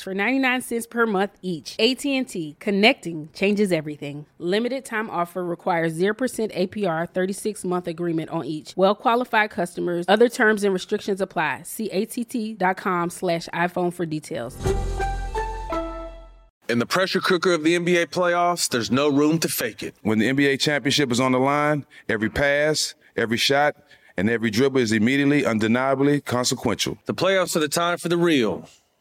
for 99 cents per month each. AT&T, connecting changes everything. Limited time offer requires 0% APR, 36-month agreement on each. Well-qualified customers. Other terms and restrictions apply. See att.com/iPhone for details. In the pressure cooker of the NBA playoffs, there's no room to fake it. When the NBA championship is on the line, every pass, every shot, and every dribble is immediately, undeniably consequential. The playoffs are the time for the real.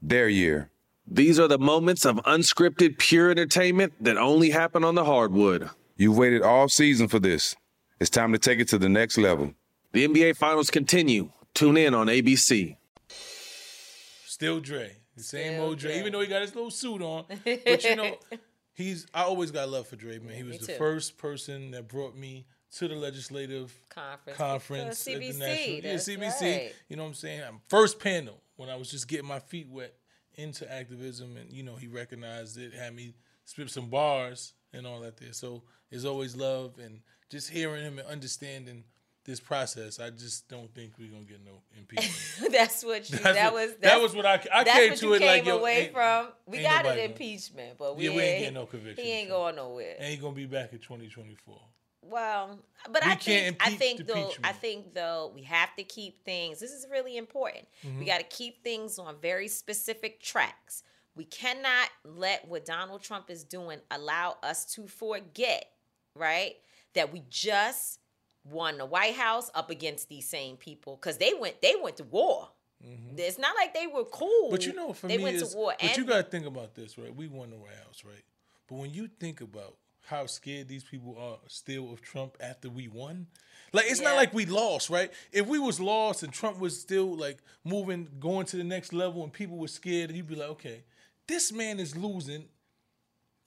their year? These are the moments of unscripted, pure entertainment that only happen on the hardwood. You've waited all season for this. It's time to take it to the next level. The NBA Finals continue. Tune in on ABC. Still Dre. The same old Dre. Even though he got his little suit on. But you know, I always got love for Dre, man. He was the first person that brought me to the legislative conference at the National. Yeah, CBC. Right. You know what I'm saying? I'm first panel. When I was just getting my feet wet into activism, and, you know, he recognized it, had me spit some bars and all that there. So there's always love, and just hearing him and understanding this process, I just don't think we're going to get no impeachment. That was what I came away from. We got an impeachment, but we ain't getting no conviction. He ain't going nowhere. And he's going to be back in 2024. Well, but I think we have to keep things. This is really important. Mm-hmm. We got to keep things on very specific tracks. We cannot let what Donald Trump is doing allow us to forget, right, that we just won the White House up against these same people, because they went to war. Mm-hmm. It's not like they were cool. But you know, they went to war. But you got to think about this, right? We won the White House, right? But when you think about how scared these people are still of Trump after we won. Like, it's not like we lost, right? If we was lost and Trump was still, like, moving, going to the next level and people were scared, you'd be like, okay, this man is losing,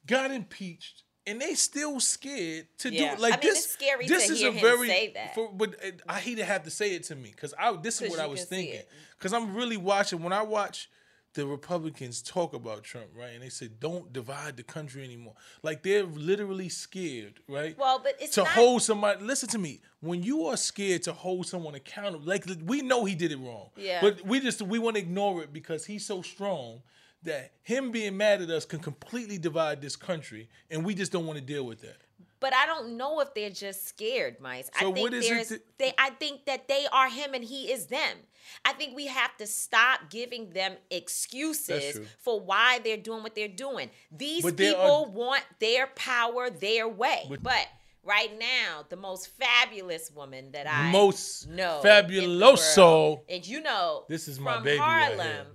got impeached, and they still scared to do it. Like, I mean, it's scary to hear him say that. But I hate to have to say it to me, because this is what I was thinking. Because I'm really watching, when I watch the Republicans talk about Trump, right? And they say, don't divide the country anymore. Like, they're literally scared, right? Well, but it's hold somebody. Listen to me. When you are scared to hold someone accountable, like, we know he did it wrong. Yeah. But we want to ignore it because he's so strong that him being mad at us can completely divide this country, and we just don't want to deal with that. But I don't know if they're just scared, Mice. So I think what is it? I think that they are him and he is them. I think we have to stop giving them excuses for why they're doing what they're doing. These people want their power their way. But right now, the most fabulous woman that I know. Most fabuloso. And you know, this is my baby.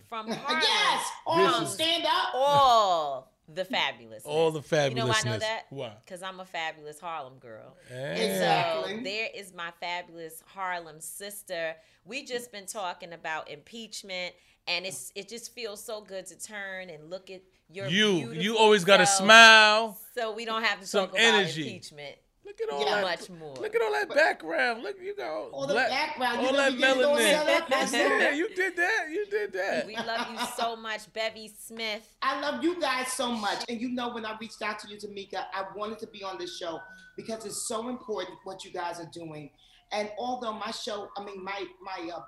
From Harlem. Yes. Stand up. All The Fabulous. All the Fabulous. You know why I know that? Why? Because I'm a fabulous Harlem girl. Exactly. And so there is my fabulous Harlem sister. We just been talking about impeachment, and it just feels so good to turn and look at your beautiful you always got a smile. So we don't have to talk about impeachment. Look at all that. Much more. Look at all that background. Look, you got all the background. All that melanin. Yeah, you did that. You did that. We love you so much, Bevy Smith. I love you guys so much. And you know, when I reached out to you, Tamika, I wanted to be on this show because it's so important what you guys are doing. And although my show, I mean, my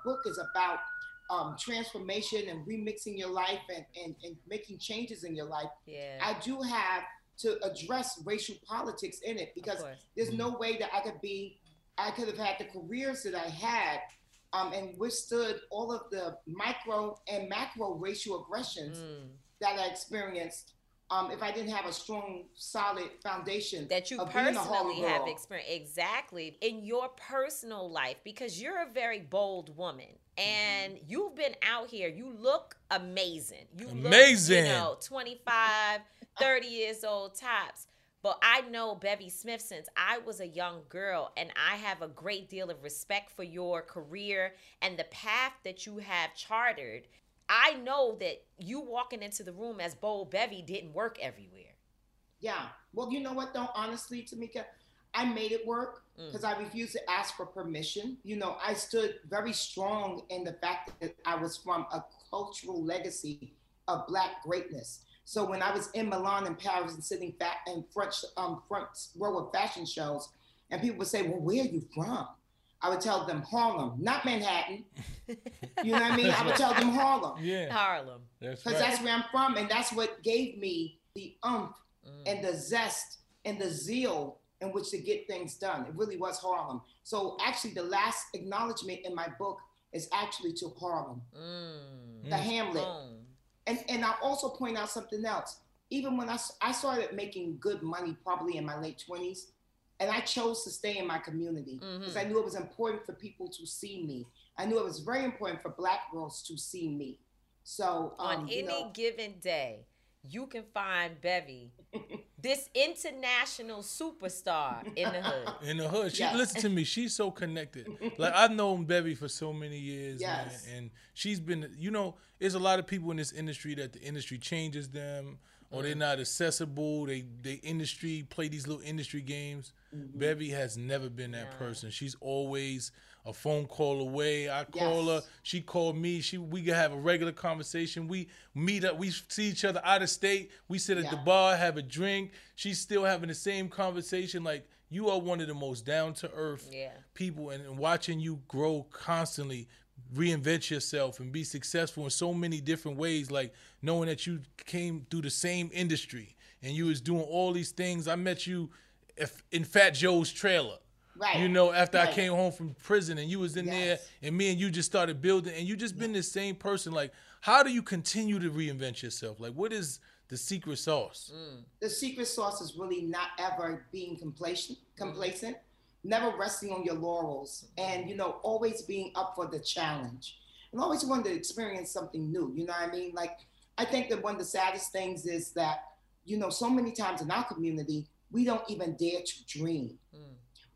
book is about transformation and remixing your life and making changes in your life. Yeah. I do have to address racial politics in it, because there's no way that I could have had the careers that I had and withstood all of the micro and macro racial aggressions that I experienced if I didn't have a strong, solid foundation. That you personally have experienced, exactly, in your personal life, because you're a very bold woman. And you've been out here. You look amazing. You look, you know, 25, 30 years old tops. But I know Bevy Smith since I was a young girl, and I have a great deal of respect for your career and the path that you have chartered. I know that you walking into the room as bold Bevy didn't work everywhere. Yeah. Well, you know what, though? Honestly, Tamika, I made it work because I refused to ask for permission. You know, I stood very strong in the fact that I was from a cultural legacy of Black greatness. So when I was in Milan and Paris and sitting back in front row of fashion shows, and people would say, well, where are you from? I would tell them Harlem, not Manhattan. You know what I mean? I would tell them Harlem. Yeah. Harlem. Because that's where I'm from. And that's what gave me the oomph and the zest and the zeal in which to get things done. It really was Harlem. So actually the last acknowledgement in my book is actually to Harlem, the Hamlet. And I'll also point out something else. Even when I started making good money probably in my late 20s, and I chose to stay in my community because I knew it was important for people to see me. I knew it was very important for Black girls to see me. So on any given day, you can find Bevy, this international superstar in the hood. In the hood. She listen to me. She's so connected. Like, I've known Bevy for so many years. Yes. Man, and she's been, you know, there's a lot of people in this industry that the industry changes them or they're not accessible. They industry play these little industry games. Bevy has never been that person. She's always a phone call away. I call her. She called me. We can have a regular conversation. We meet up. We see each other out of state. We sit at the bar, have a drink. She's still having the same conversation. Like, you are one of the most down-to-earth people. And watching you grow constantly, reinvent yourself and be successful in so many different ways. Like, knowing that you came through the same industry and you was doing all these things. I met you in Fat Joe's trailer. Right. You know, after I came home from prison and you was in there, and me and you just started building, and you just been the same person. Like, how do you continue to reinvent yourself? Like, what is the secret sauce? The secret sauce is really not ever being complacent, never resting on your laurels, and, you know, always being up for the challenge and always wanting to experience something new. You know what I mean? Like, I think that one of the saddest things is that, you know, so many times in our community, we don't even dare to dream.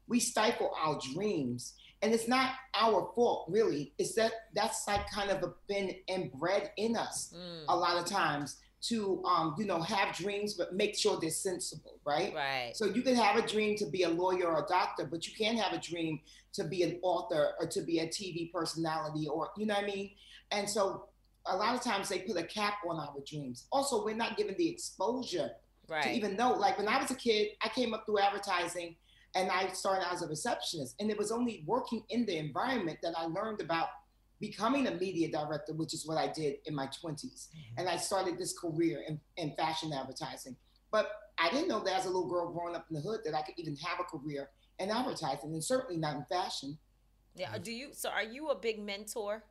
We stifle our dreams, and it's not our fault, really. It's that's like kind of been inbred in us a lot of times to, you know, have dreams, but make sure they're sensible, right? Right. So you can have a dream to be a lawyer or a doctor, but you can't have a dream to be an author or to be a TV personality or, you know what I mean? And so a lot of times they put a cap on our dreams. Also, we're not given the exposure to even know. Like, when I was a kid, I came up through advertising, and I started out as a receptionist. And it was only working in the environment that I learned about becoming a media director, which is what I did in my 20s. And I started this career in fashion advertising. But I didn't know that as a little girl growing up in the hood that I could even have a career in advertising, and certainly not in fashion. Yeah. So are you a big mentor?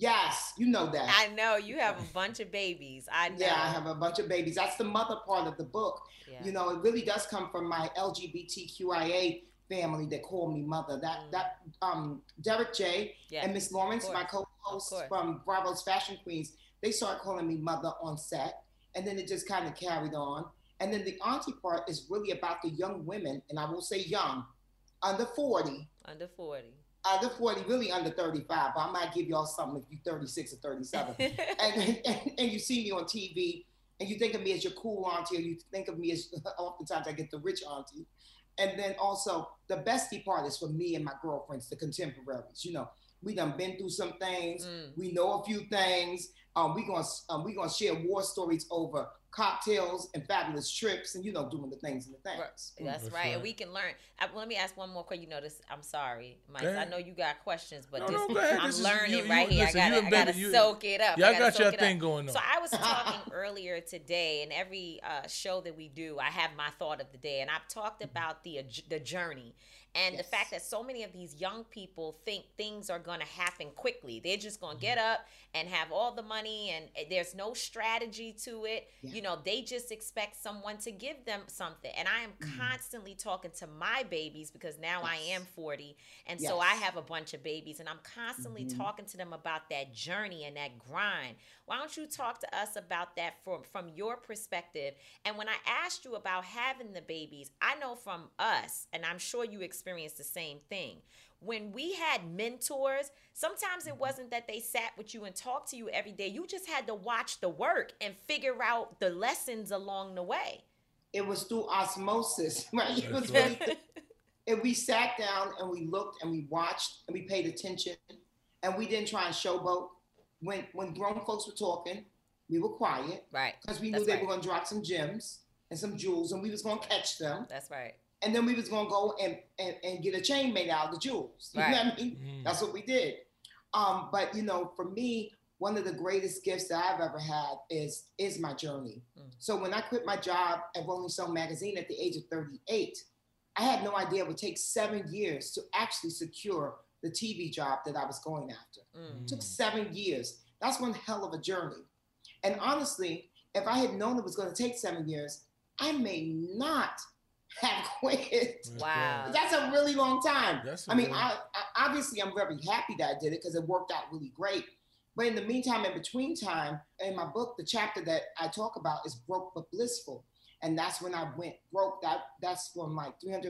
Yes, you know that. I know. You have a bunch of babies. I know. Yeah, I have a bunch of babies. That's the mother part of the book. Yeah. You know, it really does come from my LGBTQIA family that called me mother. That Derek J and Miss Lawrence, my co-hosts from Bravo's Fashion Queens, they started calling me mother on set. And then it just kind of carried on. And then the auntie part is really about the young women, and I will say young, under 40. Under 40. Under 40, really under 35, but I might give y'all something if you're 36 or 37. and you see me on TV, and you think of me as your cool auntie, or you think of me as, oftentimes I get the rich auntie. And then also, the bestie part is for me and my girlfriends, the contemporaries. You know, we done been through some things. Mm. We know a few things. We gonna share war stories over cocktails and fabulous trips, and you know, doing the things and the things. That's right. And we can learn. Let me ask one more question. You know this. I'm sorry, Mike. I know you got questions, but I'm learning right here. I gotta soak it up. Y'all got your thing going on. So I was talking earlier today, in every show that we do, I have my thought of the day, and I've talked about the journey. And the fact that so many of these young people think things are going to happen quickly. They're just going to get up and have all the money, and there's no strategy to it. Yeah. You know, they just expect someone to give them something. And I am constantly talking to my babies, because now I am 40. And so I have a bunch of babies, and I'm constantly talking to them about that journey and that grind. Why don't you talk to us about that from your perspective? And when I asked you about having the babies, I know from us, and I'm sure you experienced the same thing. When we had mentors, sometimes it wasn't that they sat with you and talked to you every day. You just had to watch the work and figure out the lessons along the way. It was through osmosis, right? It was really, and we sat down and we looked and we watched and we paid attention, and we didn't try and showboat. When grown folks were talking, we were quiet, right? Because we knew they were going to drop some gems and some jewels, and we was going to catch them. That's right. And then we was going to go and get a chain made out of the jewels. You know what I mean? Mm-hmm. That's what we did. But, you know, for me, one of the greatest gifts that I've ever had is my journey. Mm-hmm. So when I quit my job at Rolling Stone Magazine at the age of 38, I had no idea it would take 7 years to actually secure the TV job that I was going after. Mm-hmm. It took 7 years. That's one hell of a journey. And honestly, if I had known it was going to take 7 years, I may not have quit. Wow. That's a really long time. I mean, I obviously I'm very happy that I did it because it worked out really great. But in the meantime, in between time, in my book, the chapter that I talk about is Broke But Blissful. And that's when I went broke. That's from like $350,000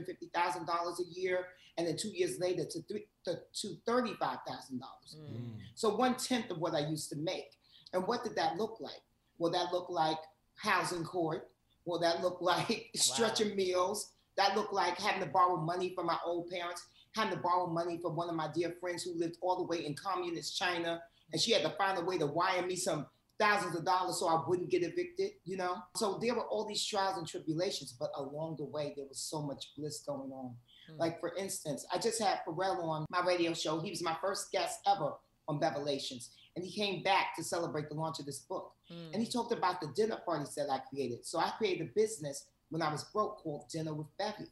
a year. And then 2 years later to $35,000. Mm. So 1/10 of what I used to make. And what did that look like? Well, that looked like housing court. Well, that looked like stretching meals. That looked like having to borrow money from my old parents, having to borrow money from one of my dear friends who lived all the way in communist China. And she had to find a way to wire me some thousands of dollars so I wouldn't get evicted, you know? So there were all these trials and tribulations, but along the way, there was so much bliss going on. Mm. Like, for instance, I just had Pharrell on my radio show. He was my first guest ever on Bevelations. And he came back to celebrate the launch of this book. Mm. And he talked about the dinner parties that I created. So I created a business when I was broke called Dinner with Becky.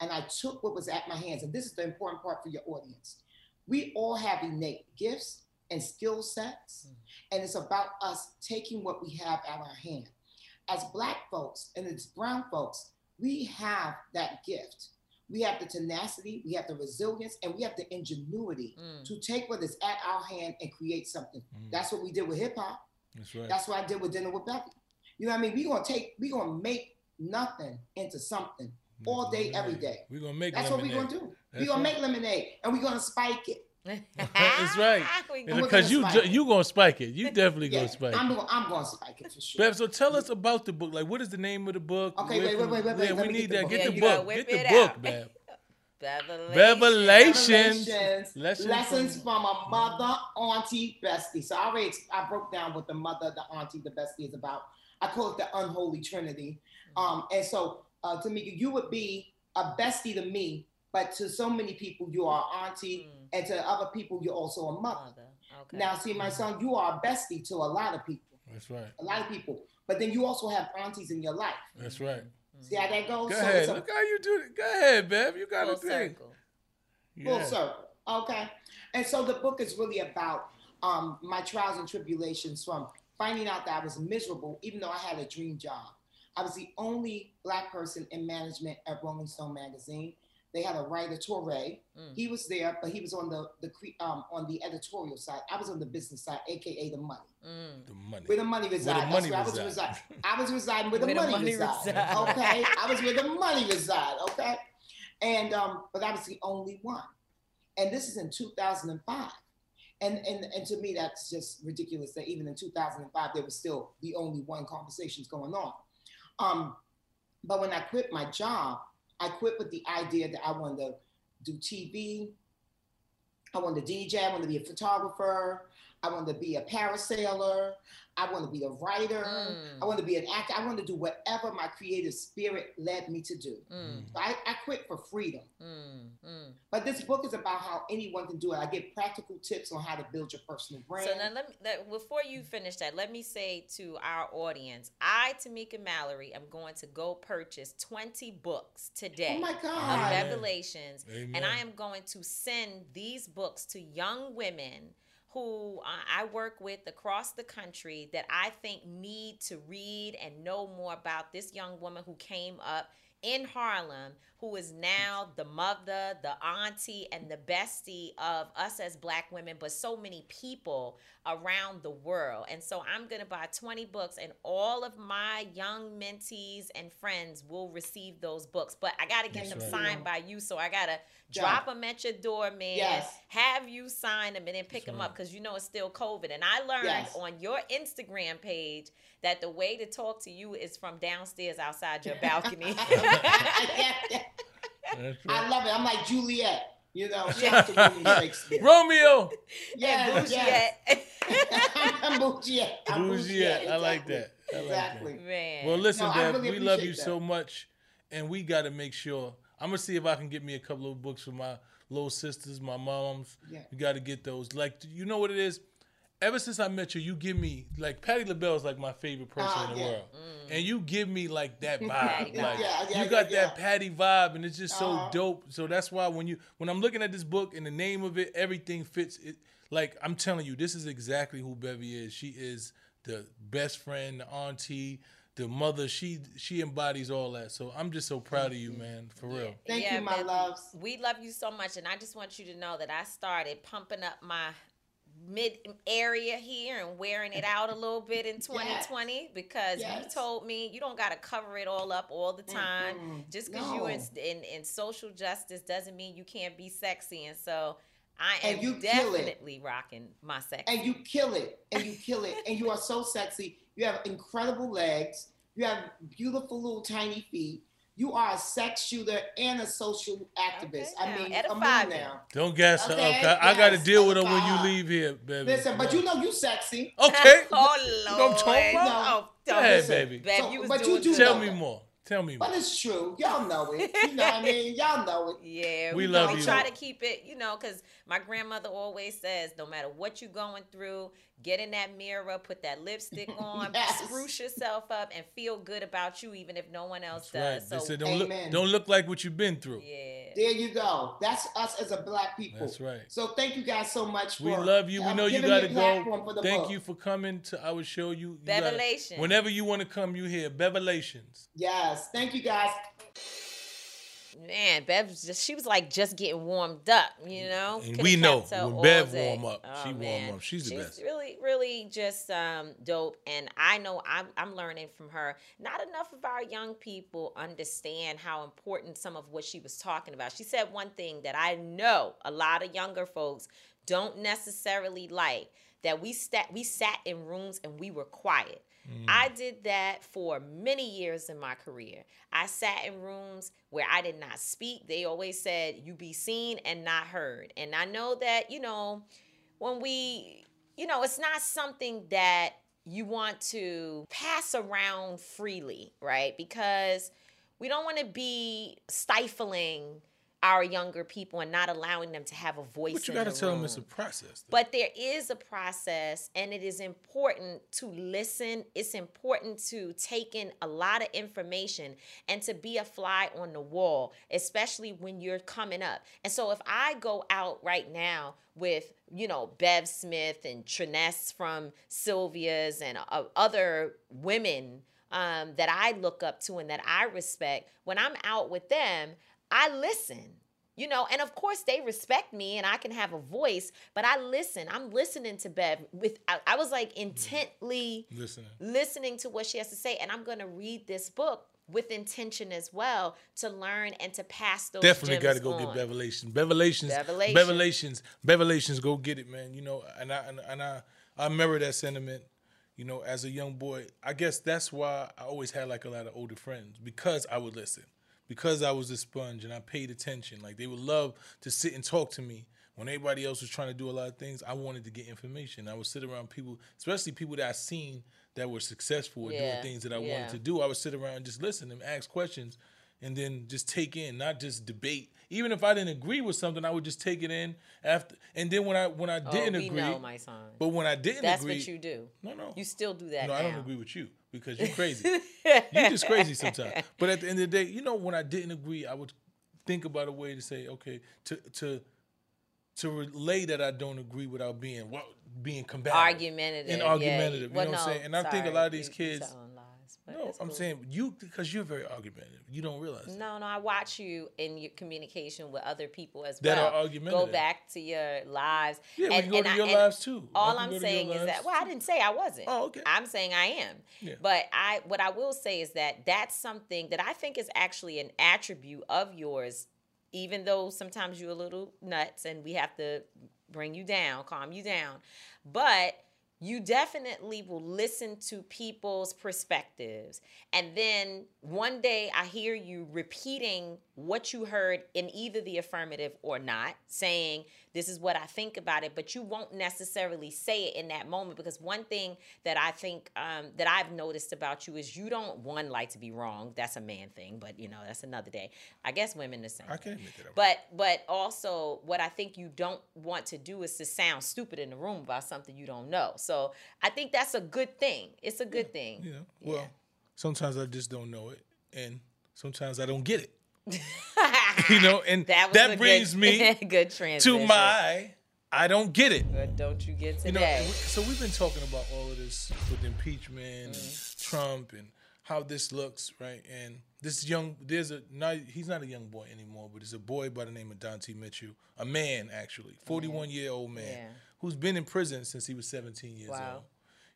And I took what was at my hands. And this is the important part for your audience. We all have innate gifts and skill sets. Mm. And it's about us taking what we have out of our hand. As Black folks and as brown folks, we have that gift. We have the tenacity, we have the resilience, and we have the ingenuity to take what is at our hand and create something. Mm. That's what we did with hip hop. That's right. That's what I did with Dinner with Becky. You know what I mean? We're gonna make nothing into something all day, every day. We're gonna make lemonade. That's what we're gonna do. We're gonna make lemonade, and we're gonna spike it. That's right. Because you gonna spike it. You definitely gonna spike it. I'm gonna spike it for sure. Bev, so tell us about the book. Like, what is the name of the book? Okay, wait. Yeah, we need that. Get the book. Get the book, Bev. Bevelations. Lessons from a mother, auntie, bestie. So I broke down what the mother, the auntie, the bestie is about. I call it the unholy trinity. And so, Tamika, you would be a bestie to me, but to so many people, you are auntie, and to other people, you're also a mother. Okay. Now, see, my son, you are a bestie to a lot of people. That's right. A lot of people. But then you also have aunties in your life. That's right. See how that goes? Go ahead. Look how you do it. Go ahead, Bev. You got to think. Full circle. Okay. And so the book is really about my trials and tribulations, from finding out that I was miserable, even though I had a dream job. I was the only Black person in management at Rolling Stone Magazine. They had a writer, Torre. He was there, but he was on the editorial side. I was on the business side, aka the money. The money. Where the money resides. I was residing where the money resides. Okay. I was where the money resides. Okay. And but I was the only one. And this is in 2005. And to me, that's just ridiculous that even in 2005 there was still the only one conversations going on. But when I quit my job, I quit with the idea that I wanted to do TV, I wanted to DJ, I wanted to be a photographer, I wanted to be a parasailer, I wanted to be a writer, I wanted to be an actor, I wanted to do whatever my creative spirit led me to do. So I quit for freedom. But this book is about how anyone can do it. I give practical tips on how to build your personal brand. So now let me, before you finish that, let me say to our audience, I, Tamika Mallory, am going to go purchase 20 books today. Oh my God. Of Bevelations. Amen. And I am going to send these books to young women who I work with across the country that I think need to read and know more about this young woman who came up in Harlem, who is now the mother, the auntie, and the bestie of us as Black women, but so many people around the world. And so I'm gonna buy 20 books and all of my young mentees and friends will receive those books. But I gotta get them signed by you, so I gotta drop them at your door, man, have you sign them and then pick them up, because you know it's still COVID. And I learned on your Instagram page that the way to talk to you is from downstairs outside your balcony. Right. I love it. I'm like Juliet, you know. Romeo. Yeah, I'm Bougiette. Exactly. I like that. I like that. Man. Well, listen, Bev, really we love you so much, and we got to make sure. I'm gonna see if I can get me a couple of books for my little sisters, my moms. Yeah. We got to get those. Like, you know what it is. Ever since I met you, you give me, like, Patti LaBelle is, like, my favorite person in the world. And you give me, like, that vibe. Like, you got that Patti vibe, and it's just so dope. So that's why when I'm looking at this book and the name of it, everything fits. It, like, I'm telling you, this is exactly who Bevy is. She is the best friend, the auntie, the mother. She embodies all that. So I'm just so proud of you, man, for real. Thank you, my loves. We love you so much, and I just want you to know that I started pumping up my mid area here and wearing it out a little bit in 2020 because you told me you don't got to cover it all up all the time. Just because you're in social justice doesn't mean you can't be sexy. And so I am definitely rocking my sexy. And you kill it. And you kill it. And you are so sexy. You have incredible legs. You have beautiful little tiny feet. You are a sex shooter and a social activist. Okay, I mean, come on now. Don't gas her up. I got to deal with her when you leave here, baby. Listen, but you know you sexy. Okay. Oh, Lord. Don't talk about it. Hey, baby. Tell me more. Tell me more. But it's true. Y'all know it. You know what I mean? Y'all know it. Yeah. We love you. We try to keep it, you know, because my grandmother always says, no matter what you're going through, get in that mirror, put that lipstick on, spruce yourself up, and feel good about you, even if no one else does. Right. So, they said, don't look like what you've been through. Yeah. There you go. That's us as a Black people. That's right. So thank you guys so much. We love you. We know you got to go. Thank you for coming to our show. You Bevelations. Whenever you want to come, you here. Bevelations. Yes. Thank you guys. Man, Bev, she was like just getting warmed up, you know? And we know, when Bev warm up, warm up. She's the best. She's really, really just dope. And I know I'm learning from her. Not enough of our young people understand how important some of what she was talking about. She said one thing that I know a lot of younger folks don't necessarily like, that we sat in rooms and we were quiet. I did that for many years in my career. I sat in rooms where I did not speak. They always said, you be seen and not heard. And I know that, you know, when we, you know, it's not something that you want to pass around freely, right? Because we don't want to be stifling our younger people and not allowing them to have a voice. But you got to tell them it's a process. But there is a process, and it is important to listen. It's important to take in a lot of information and to be a fly on the wall, especially when you're coming up. And so if I go out right now with, you know, Bev Smith and Triness from Sylvia's and other women that I look up to and that I respect, when I'm out with them, I listen. You know, and of course they respect me and I can have a voice, but I listen. I'm listening to Bev. I was like intently listening to what she has to say. And I'm going to read this book with intention as well to learn and to pass those gems on. Definitely got to go get Bevelations. Bevelations, go get it, man. You know, and I remember that sentiment, you know, as a young boy. I guess that's why I always had like a lot of older friends, because I would listen. Because I was a sponge and I paid attention. Like, they would love to sit and talk to me. When everybody else was trying to do a lot of things, I wanted to get information. I would sit around people, especially people that I seen that were successful or doing things that I wanted to do. I would sit around and just listen and ask questions and then just take in, not just debate. Even if I didn't agree with something, I would just take it in after. And then when I didn't agree. Oh, we know, my son. But when I didn't agree. That's what you do. No. You still do that now. I don't agree with you. Because you're crazy. You're just crazy sometimes. But at the end of the day, you know, when I didn't agree, I would think about a way to say, okay, to relay that I don't agree without being combative. Argumentative. And argumentative. Yeah. Well, you know what I'm saying? And I think a lot of these kids... But no, I'm saying you, because you're very argumentative. You don't realize that. No, I watch you in your communication with other people as well. That are argumentative. Go back to your lives. Yeah, and, you go to your lives too. All I'm saying is that, well, I didn't say I wasn't. Oh, okay. I'm saying I am. Yeah. But what I will say is that that's something that I think is actually an attribute of yours, even though sometimes you're a little nuts and we have to bring you down, calm you down. But... you definitely will listen to people's perspectives. And then one day I hear you repeating what you heard in either the affirmative or not, saying, this is what I think about it, but you won't necessarily say it in that moment, because one thing that I think that I've noticed about you is you don't, one, like to be wrong. That's a man thing, but you know, that's another day. I guess women the same. I can't admit that. But also what I think you don't want to do is to sound stupid in the room about something you don't know. So I think that's a good thing. It's a good thing. Yeah. Well, sometimes I just don't know it, and sometimes I don't get it. You know, and that brings me good to my I don't get it. What don't you get today? You know, so we've been talking about all of this with impeachment and Trump and how this looks, right? And this young, he's not a young boy anymore, but it's a boy by the name of Dontay Mitchell, a man actually, 41-year-old man. Yeah. Who's been in prison since he was 17 years old.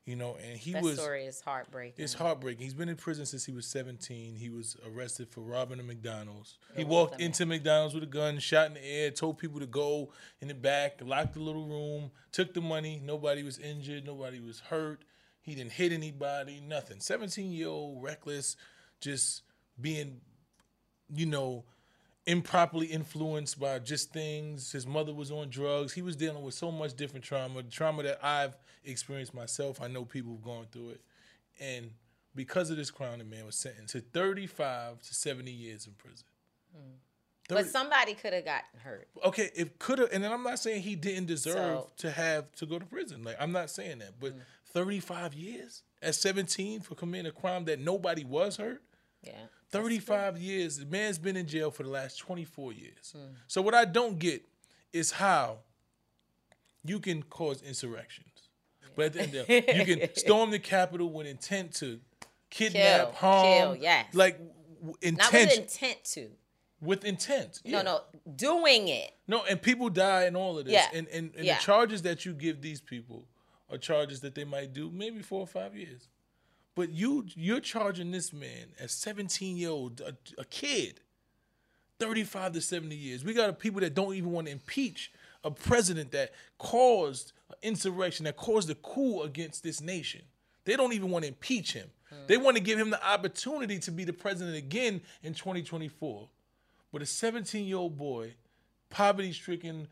You know, and that story is heartbreaking. It's heartbreaking. He's been in prison since he was 17. He was arrested for robbing a McDonald's. He walked into McDonald's with a gun, shot in the air, told people to go in the back, locked the little room, took the money. Nobody was injured. Nobody was hurt. He didn't hit anybody, nothing. 17-year-old, reckless, just being, you know, improperly influenced by just things. His mother was on drugs. He was dealing with so much different trauma that I've experienced myself. I know people who've gone through it. And because of this crime, the man was sentenced to 35 to 70 years in prison. But somebody could have gotten hurt. Okay, it could have. And then I'm not saying he didn't deserve to go to prison. Like, I'm not saying that. But 35 years at 17 for committing a crime that nobody was hurt? Yeah. 35 years. The man's been in jail for the last 24 years. So what I don't get is how you can cause insurrections. Yeah. But at the end of the day, you can storm the Capitol with intent to kidnap, harm. Kill, yes. Like, intent. Not with intent to. With intent. Yeah. No, doing it. No, and people die and all of this. Yeah. And the charges that you give these people are charges that they might do maybe 4 or 5 years. But you're charging this man as 17-year-old, a kid, 35 to 70 years. We got people that don't even want to impeach a president that caused an insurrection, that caused a coup against this nation. They don't even want to impeach him. They want to give him the opportunity to be the president again in 2024. But a 17-year-old boy, poverty-stricken,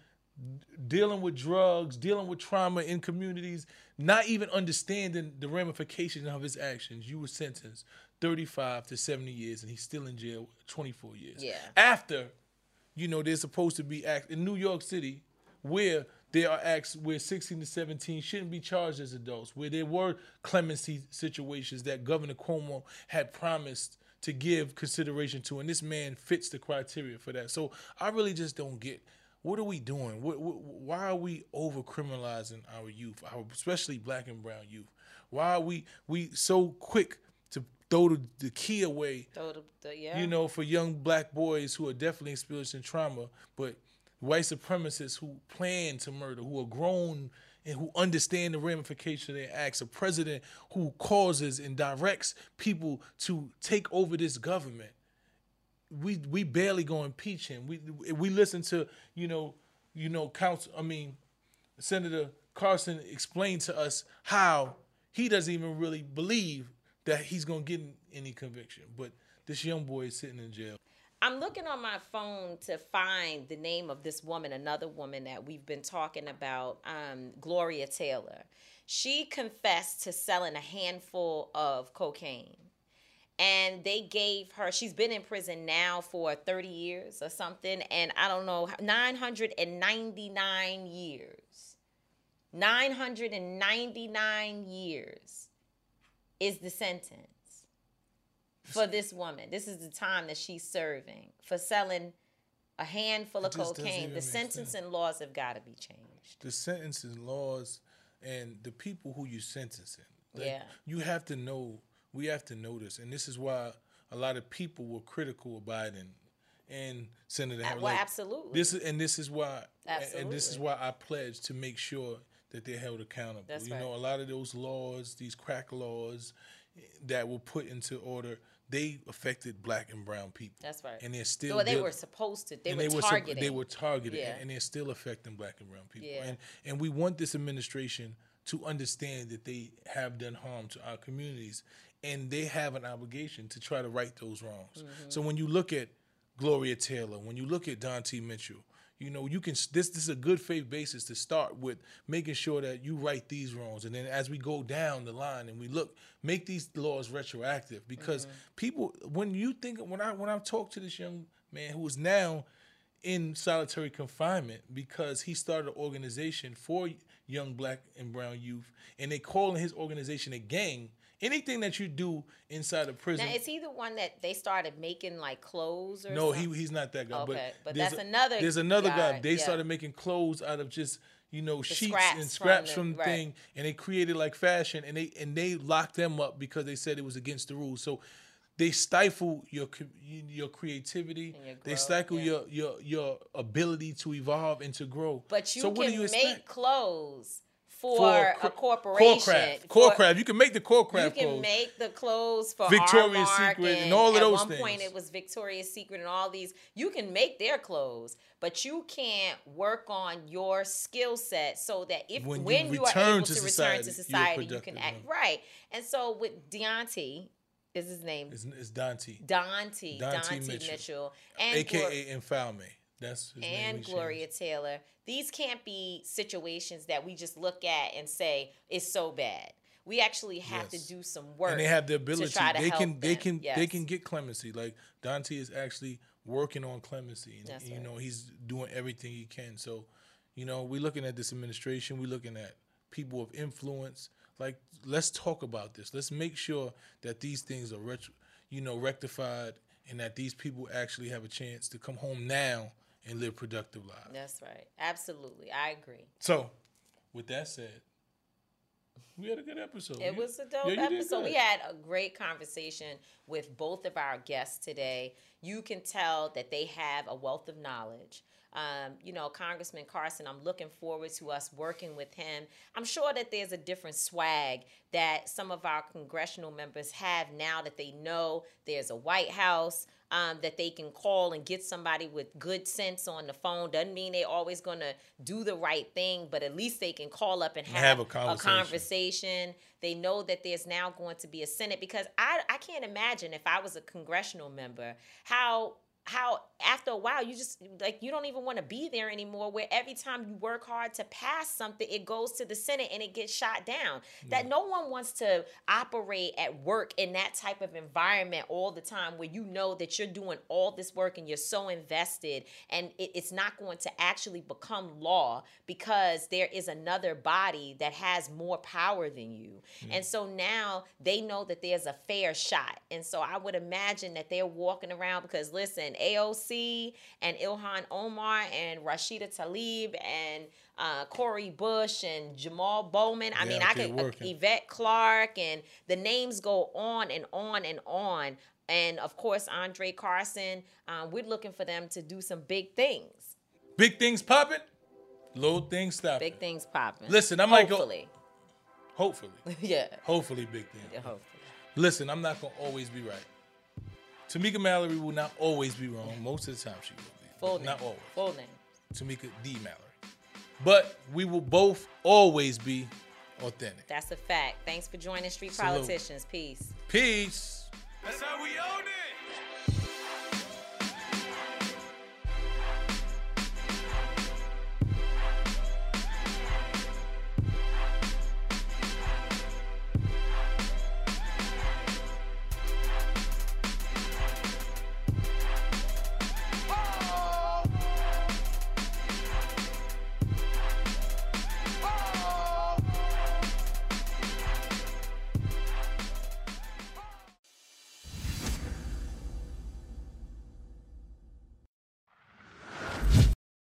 dealing with drugs, dealing with trauma in communities, not even understanding the ramifications of his actions, you were sentenced 35 to 70 years, and he's still in jail 24 years. Yeah. After, you know, there's supposed to be acts in New York City where there are acts where 16 to 17 shouldn't be charged as adults, where there were clemency situations that Governor Cuomo had promised to give consideration to, and this man fits the criteria for that. So I really just don't get... what are we doing? Why are we over-criminalizing our youth, especially black and brown youth? Why are we so quick to throw the key away, you know, for young black boys who are definitely experiencing trauma, but white supremacists who plan to murder, who are grown and who understand the ramifications of their acts, a president who causes and directs people to take over this government. We barely gonna impeach him. We listen to, you know, Senator Carson explained to us how he doesn't even really believe that he's gonna get any conviction. But this young boy is sitting in jail. I'm looking on my phone to find the name of this woman, another woman that we've been talking about, Gloria Taylor. She confessed to selling a handful of cocaine. And they gave her, she's been in prison now for 30 years or something, and I don't know, 999 years. 999 years is the sentence for this woman. This is the time that she's serving for selling a handful of cocaine. The sentencing laws have got to be changed. The sentencing laws and the people who you're sentencing. Like, yeah. You have to know. We have to know this, and this is why a lot of people were critical of Biden and Senator Harris. Well, like, absolutely. This is why I pledged to make sure that they're held accountable. That's right. You know, a lot of those laws, these crack laws that were put into order, they affected black and brown people. That's right. And they're still. Well, they were supposed to. They were targeted. Yeah. And they're still affecting black and brown people. Yeah. And we want this administration to understand that they have done harm to our communities. And they have an obligation to try to right those wrongs. Mm-hmm. So when you look at Gloria Taylor, when you look at Dontay Mitchell, you know, you can. This is a good faith basis to start with, making sure that you right these wrongs. And then as we go down the line and we look, make these laws retroactive, because mm-hmm. people, when I talk to this young man who is now in solitary confinement because he started an organization for young black and brown youth, and they calling his organization a gang. Anything that you do inside of prison. Now, is he the one that they started making, like, clothes or something? No, he's not that guy. Okay, but that's another guy. There's another guy. They started making clothes out of just, you know, sheets and scraps from the thing. And they created, like, fashion. And they locked them up because they said it was against the rules. So they stifle your creativity. And your growth, they stifle your ability to evolve and to grow. But you can make clothes. For a corporation. Corecraft. You can make the Corecraft clothes. You can make the clothes for Victoria's Secret and all of those things. At one point it was Victoria's Secret and all these. You can make their clothes, but you can't work on your skill set so that when you are able to return to society, you can act right. And so with Dontay, is his name? It's Dontay. Dontay Mitchell. And AKA Infalme. That's his name. And Gloria Taylor. These can't be situations that we just look at and say it's so bad. We actually have to do some work. And they have the ability. They can get clemency. Like Dontay is actually working on clemency. And, you know, he's doing everything he can. So, you know, we're looking at this administration. We're looking at people of influence. Like, let's talk about this. Let's make sure that these things are rectified, and that these people actually have a chance to come home now and live productive lives. That's right. Absolutely. I agree. So, with that said, we had a good episode. It was a dope episode. We had a great conversation with both of our guests today. You can tell that they have a wealth of knowledge. You know, Congressman Carson, I'm looking forward to us working with him. I'm sure that there's a different swag that some of our congressional members have now that they know there's a White House, that they can call and get somebody with good sense on the phone. Doesn't mean they're always going to do the right thing, but at least they can call up and have a conversation. They know that there's now going to be a Senate, because I can't imagine if I was a congressional member how after a while you just, like, you don't even want to be there anymore, where every time you work hard to pass something, it goes to the Senate and it gets shot down. Yeah. That no one wants to operate at work in that type of environment all the time, where you know that you're doing all this work and you're so invested, and it's not going to actually become law because there is another body that has more power than you. Yeah. And so now they know that there's a fair shot. And so I would imagine that they're walking around, because listen, AOC and Ilhan Omar and Rashida Tlaib and Cori Bush and Jamal Bowman. I mean, I could Yvette Clark, and the names go on and on and on. And of course, Andre Carson. We're looking for them to do some big things. Big things popping, little things stopping. Big things popping. Listen, I might Hopefully. Yeah. Hopefully, big things. Yeah, hopefully. Listen, I'm not gonna always be right. Tamika Mallory will not always be wrong. Most of the time, she will be. Full name. Not always. Full name. Tamika D. Mallory. But we will both always be authentic. That's a fact. Thanks for joining Street Politicians. Peace. Peace. That's how we own it.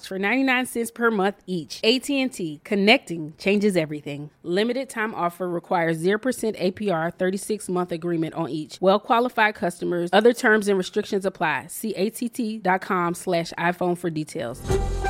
for 99 cents per month each. AT&T, connecting changes everything. Limited time offer requires 0% APR, 36-month agreement on each. Well-qualified customers. Other terms and restrictions apply. See att.com/iPhone for details.